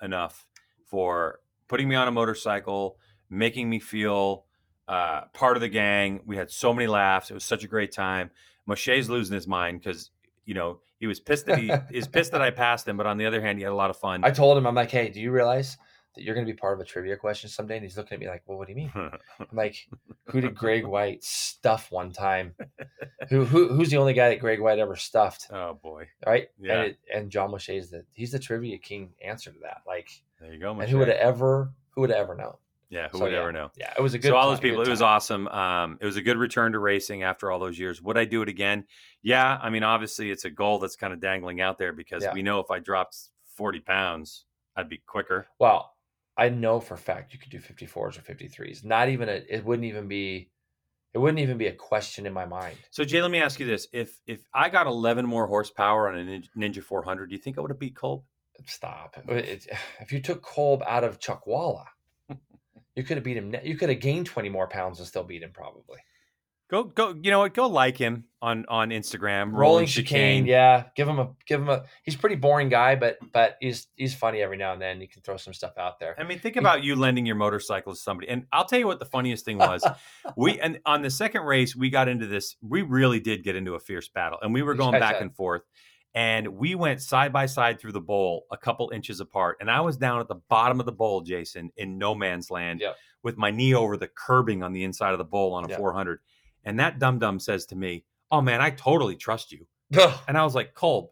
enough for putting me on a motorcycle, making me feel part of the gang? We had so many laughs. It was such a great time. Mache's losing his mind because, you know, he was pissed that I passed him. But on the other hand, he had a lot of fun. I told him, I'm like, hey, do you realize that you're going to be part of a trivia question someday? And he's looking at me like, well, what do you mean? I'm like, who did Greg White stuff one time? Who's the only guy that Greg White ever stuffed? Oh, boy. Right? Yeah. And John Mache he's the trivia king answer to that. Like, there you go, Mache. And who would have ever known? Yeah, who would ever know? Yeah, it was a good. So all those people, it was awesome. It was a good return to racing after all those years. Would I do it again? Yeah, I mean, obviously, it's a goal that's kind of dangling out there because we know if I dropped 40 pounds, I'd be quicker. Well, I know for a fact you could do 54s or 53s. Not even it wouldn't even be a question in my mind. So Jay, let me ask you this: if I got 11 more horsepower on a Ninja 400, do you think I would have beat Kolb? Stop! If you took Kolb out of Chuckwalla. You could have beat him. You could have gained 20 more pounds and still beat him, probably. Go. You know what? Go like him on Instagram. Rolling Chicane. Yeah, give him a. He's a pretty boring guy, but he's funny every now and then. You can throw some stuff out there. I mean, think about you lending your motorcycle to somebody. And I'll tell you what the funniest thing was. And on the second race, we got into this. We really did get into a fierce battle, and we were going back and forth. And we went side by side through the bowl a couple inches apart. And I was down at the bottom of the bowl, Jason, in no man's land with my knee over the curbing on the inside of the bowl on a 400. And that dum-dum says to me, oh, man, I totally trust you. And I was like, Kolb,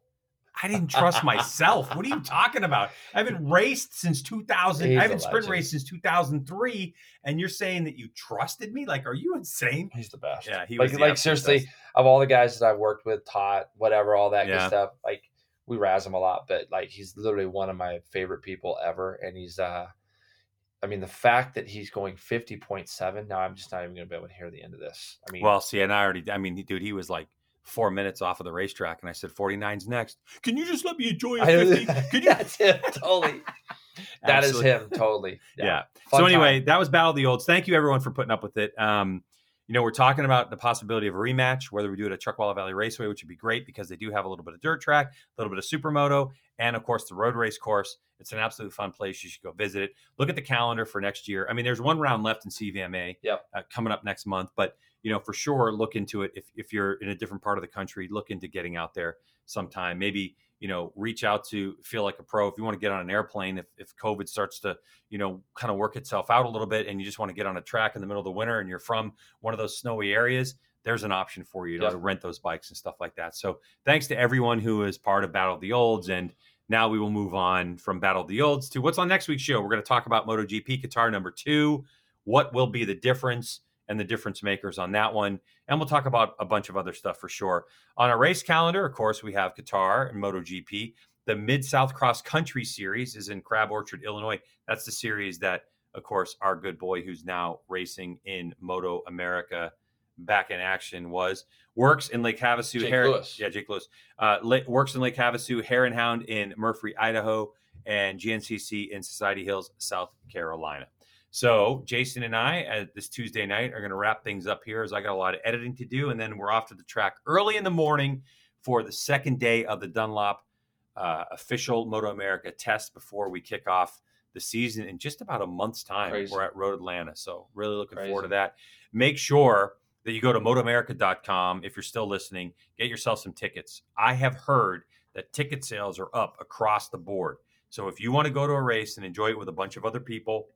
I didn't trust myself. What are you talking about? I haven't raced since 2000. I haven't sprint raced since 2003. And you're saying that you trusted me? Like, are you insane? He's the best. Yeah, he was like seriously, best. Of all the guys that I've worked with, taught, whatever, all that good stuff. Like, we razz him a lot, but like, he's literally one of my favorite people ever. And he's, I mean, the fact that he's going 50.7. Now, I'm just not even going to be able to hear the end of this. I mean, well, see, and dude, he was like, 4 minutes off of the racetrack, and I said 49's next. Can you just let me enjoy a 50? Can you? That's him totally. That is him totally. Yeah. So anyway, that was Battle of the Olds. Thank you everyone for putting up with it. you know, we're talking about the possibility of a rematch, whether we do it at Truckawalla Valley Raceway, which would be great because they do have a little bit of dirt track, a little bit of supermoto, and of course the road race course. It's an absolutely fun place. You should go visit it. Look at the calendar for next year. I mean, there's one round left in CVMA coming up next month, but you know, for sure, look into it. If you're in a different part of the country, look into getting out there sometime. Maybe, you know, reach out to Feel Like a Pro. If you want to get on an airplane, if COVID starts to, you know, kind of work itself out a little bit and you just want to get on a track in the middle of the winter and you're from one of those snowy areas, there's an option for you to rent those bikes and stuff like that. So thanks to everyone who is part of Battle of the Olds. And now we will move on from Battle of the Olds to what's on next week's show. We're going to talk about MotoGP Qatar #2, what will be the difference and the difference makers on that one. And we'll talk about a bunch of other stuff for sure. On our race calendar, of course, we have Qatar and MotoGP. The Mid-South Cross Country Series is in Crab Orchard, Illinois. That's the series that, of course, our good boy who's now racing in Moto America back in action works in Lake Havasu. Jake Lewis. Works in Lake Havasu, Hare and Hound in Murphy, Idaho, and GNCC in Society Hills, South Carolina. So Jason and I, this Tuesday night, are going to wrap things up here as I got a lot of editing to do. And then we're off to the track early in the morning for the second day of the Dunlop official Moto America test before we kick off the season in just about a month's time. Crazy. We're at Road Atlanta. So really looking forward to that. Make sure that you go to MotoAmerica.com if you're still listening. Get yourself some tickets. I have heard that ticket sales are up across the board. So if you want to go to a race and enjoy it with a bunch of other people,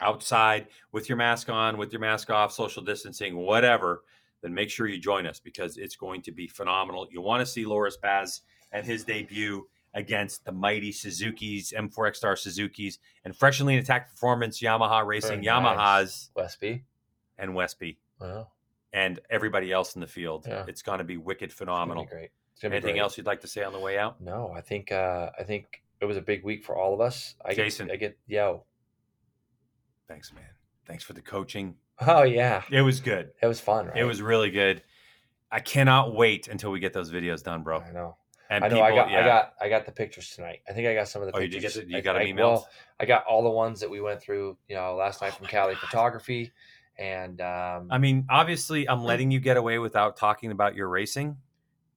outside with your mask on, with your mask off, social distancing, whatever, then make sure you join us because it's going to be phenomenal. You'll want to see Loris Baz and his debut against the mighty Suzuki's, M4X-Star Suzuki's, and Fresh and Lean Attack Performance Yamaha Racing, Yamahas. Westby. Wow. And everybody else in the field. Yeah. It's going to be wicked phenomenal. It's going to be great. Anything else you'd like to say on the way out? No, I think it was a big week for all of us. Thanks, man. Thanks for the coaching. Oh, yeah. It was good. It was fun, right? It was really good. I cannot wait until we get those videos done, bro. I know. I got the pictures tonight. I think I got some of the pictures. You got an email? Well, I got all the ones that we went through, you know, last night from Cali Photography. And I mean, obviously, I'm letting you get away without talking about your racing.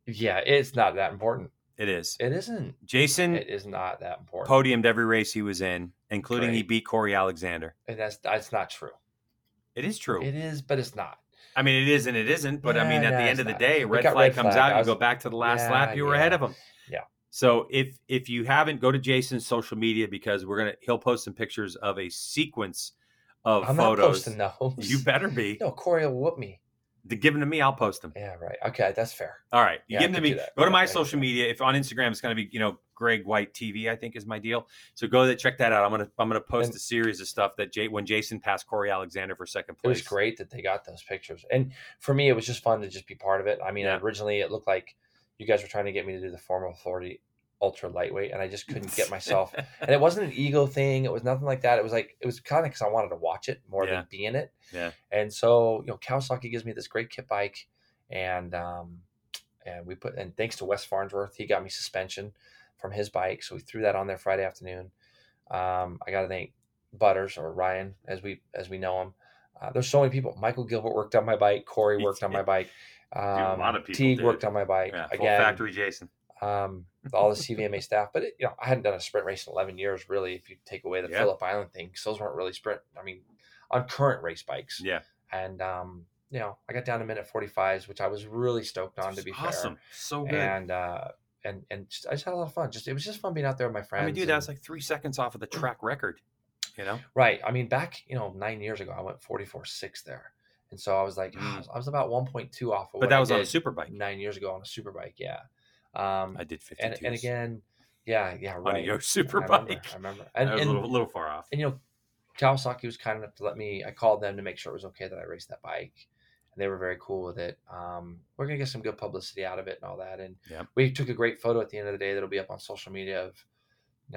Yeah, it's not that important. It is. It isn't. Jason. It is not that important. Podiumed every race he was in, including he beat Corey Alexander. And that's not true. It is true. It is, but it's not. I mean, it is and it isn't. But yeah, I mean, at the end of the day, red flag comes out. You go back to the last lap. You were ahead of him. Yeah. So if you haven't, go to Jason's social media because he'll post some pictures of a sequence of photos. I'm not posting those. You better be. No, Corey will whoop me. Give them to me, I'll post them. Yeah, right. Okay, that's fair. All right. You give them to me. Go to my social media. If on Instagram, it's going to be, you know, Greg White TV, I think is my deal. So go there, check that out. I'm gonna post a series of stuff that when Jason passed Corey Alexander for second place. It was great that they got those pictures. And for me, it was just fun to just be part of it. I mean, originally it looked like you guys were trying to get me to do the Formal Authority ultra lightweight, and I just couldn't get myself. And it wasn't an ego thing. It was nothing like that. It was like, it was kind of because I wanted to watch it more than be in it. Yeah. And so, you know, Kawasaki gives me this great kit bike, and thanks to Wes Farnsworth, he got me suspension from his bike. So we threw that on there Friday afternoon. I got to thank Butters, or Ryan, as we know him. There's so many people. Michael Gilbert worked on my bike. Corey worked on my bike. A lot of people. Teague worked on my bike. Yeah, again, factory Jason. All the CVMA staff, but I hadn't done a sprint race in 11 years, really. If you take away the Phillip Island thing, because those weren't really sprint. I mean, on current race bikes. Yeah. And I got down to minute 45s, which I was really stoked on. To be fair, so good. And I just had a lot of fun. It was just fun being out there with my friends. I mean, dude, that's like 3 seconds off of the track record. You know. Right. I mean, back 9 years ago, I went 44.6 there. And so I was like, I was about 1.2 off. But that was on a super bike 9 years ago on a super bike. Yeah. I did 52s. And again, right. On your super bike. I remember. And, was a little far off. And, Kawasaki was kind enough to let me, I called them to make sure it was okay that I raced that bike. And they were very cool with it. We're going to get some good publicity out of it and all that. And we took a great photo at the end of the day that'll be up on social media of,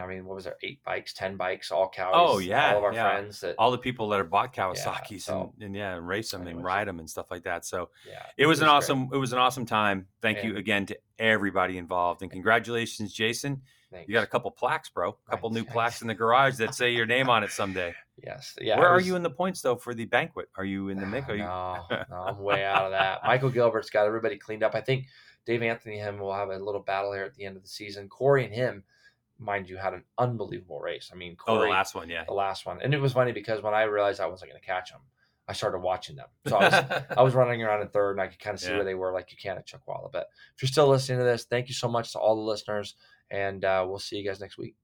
I mean, what was there? 8 bikes, 10 bikes, all Kawas. Oh, yeah. All of our friends. All the people that are bought Kawasaki's and race them and ride them and stuff like that. So it was an awesome time. Thank you again to everybody involved. And congratulations, Jason. Thanks. You got a couple plaques, bro. A couple new plaques in the garage that say your name on it someday. Yes. Yeah. Where are you in the points though for the banquet? Are you in the mix? No, I'm way out of that. Michael Gilbert's got everybody cleaned up. I think Dave Anthony and him will have a little battle here at the end of the season. Corey and him, mind you, had an unbelievable race. I mean, Corey, the last one. And it was funny because when I realized I wasn't going to catch him, I started watching them. So I was, I was running around in third, and I could kind of see where they were, like you can at Chuckwalla. But if you're still listening to this, thank you so much to all the listeners, and we'll see you guys next week.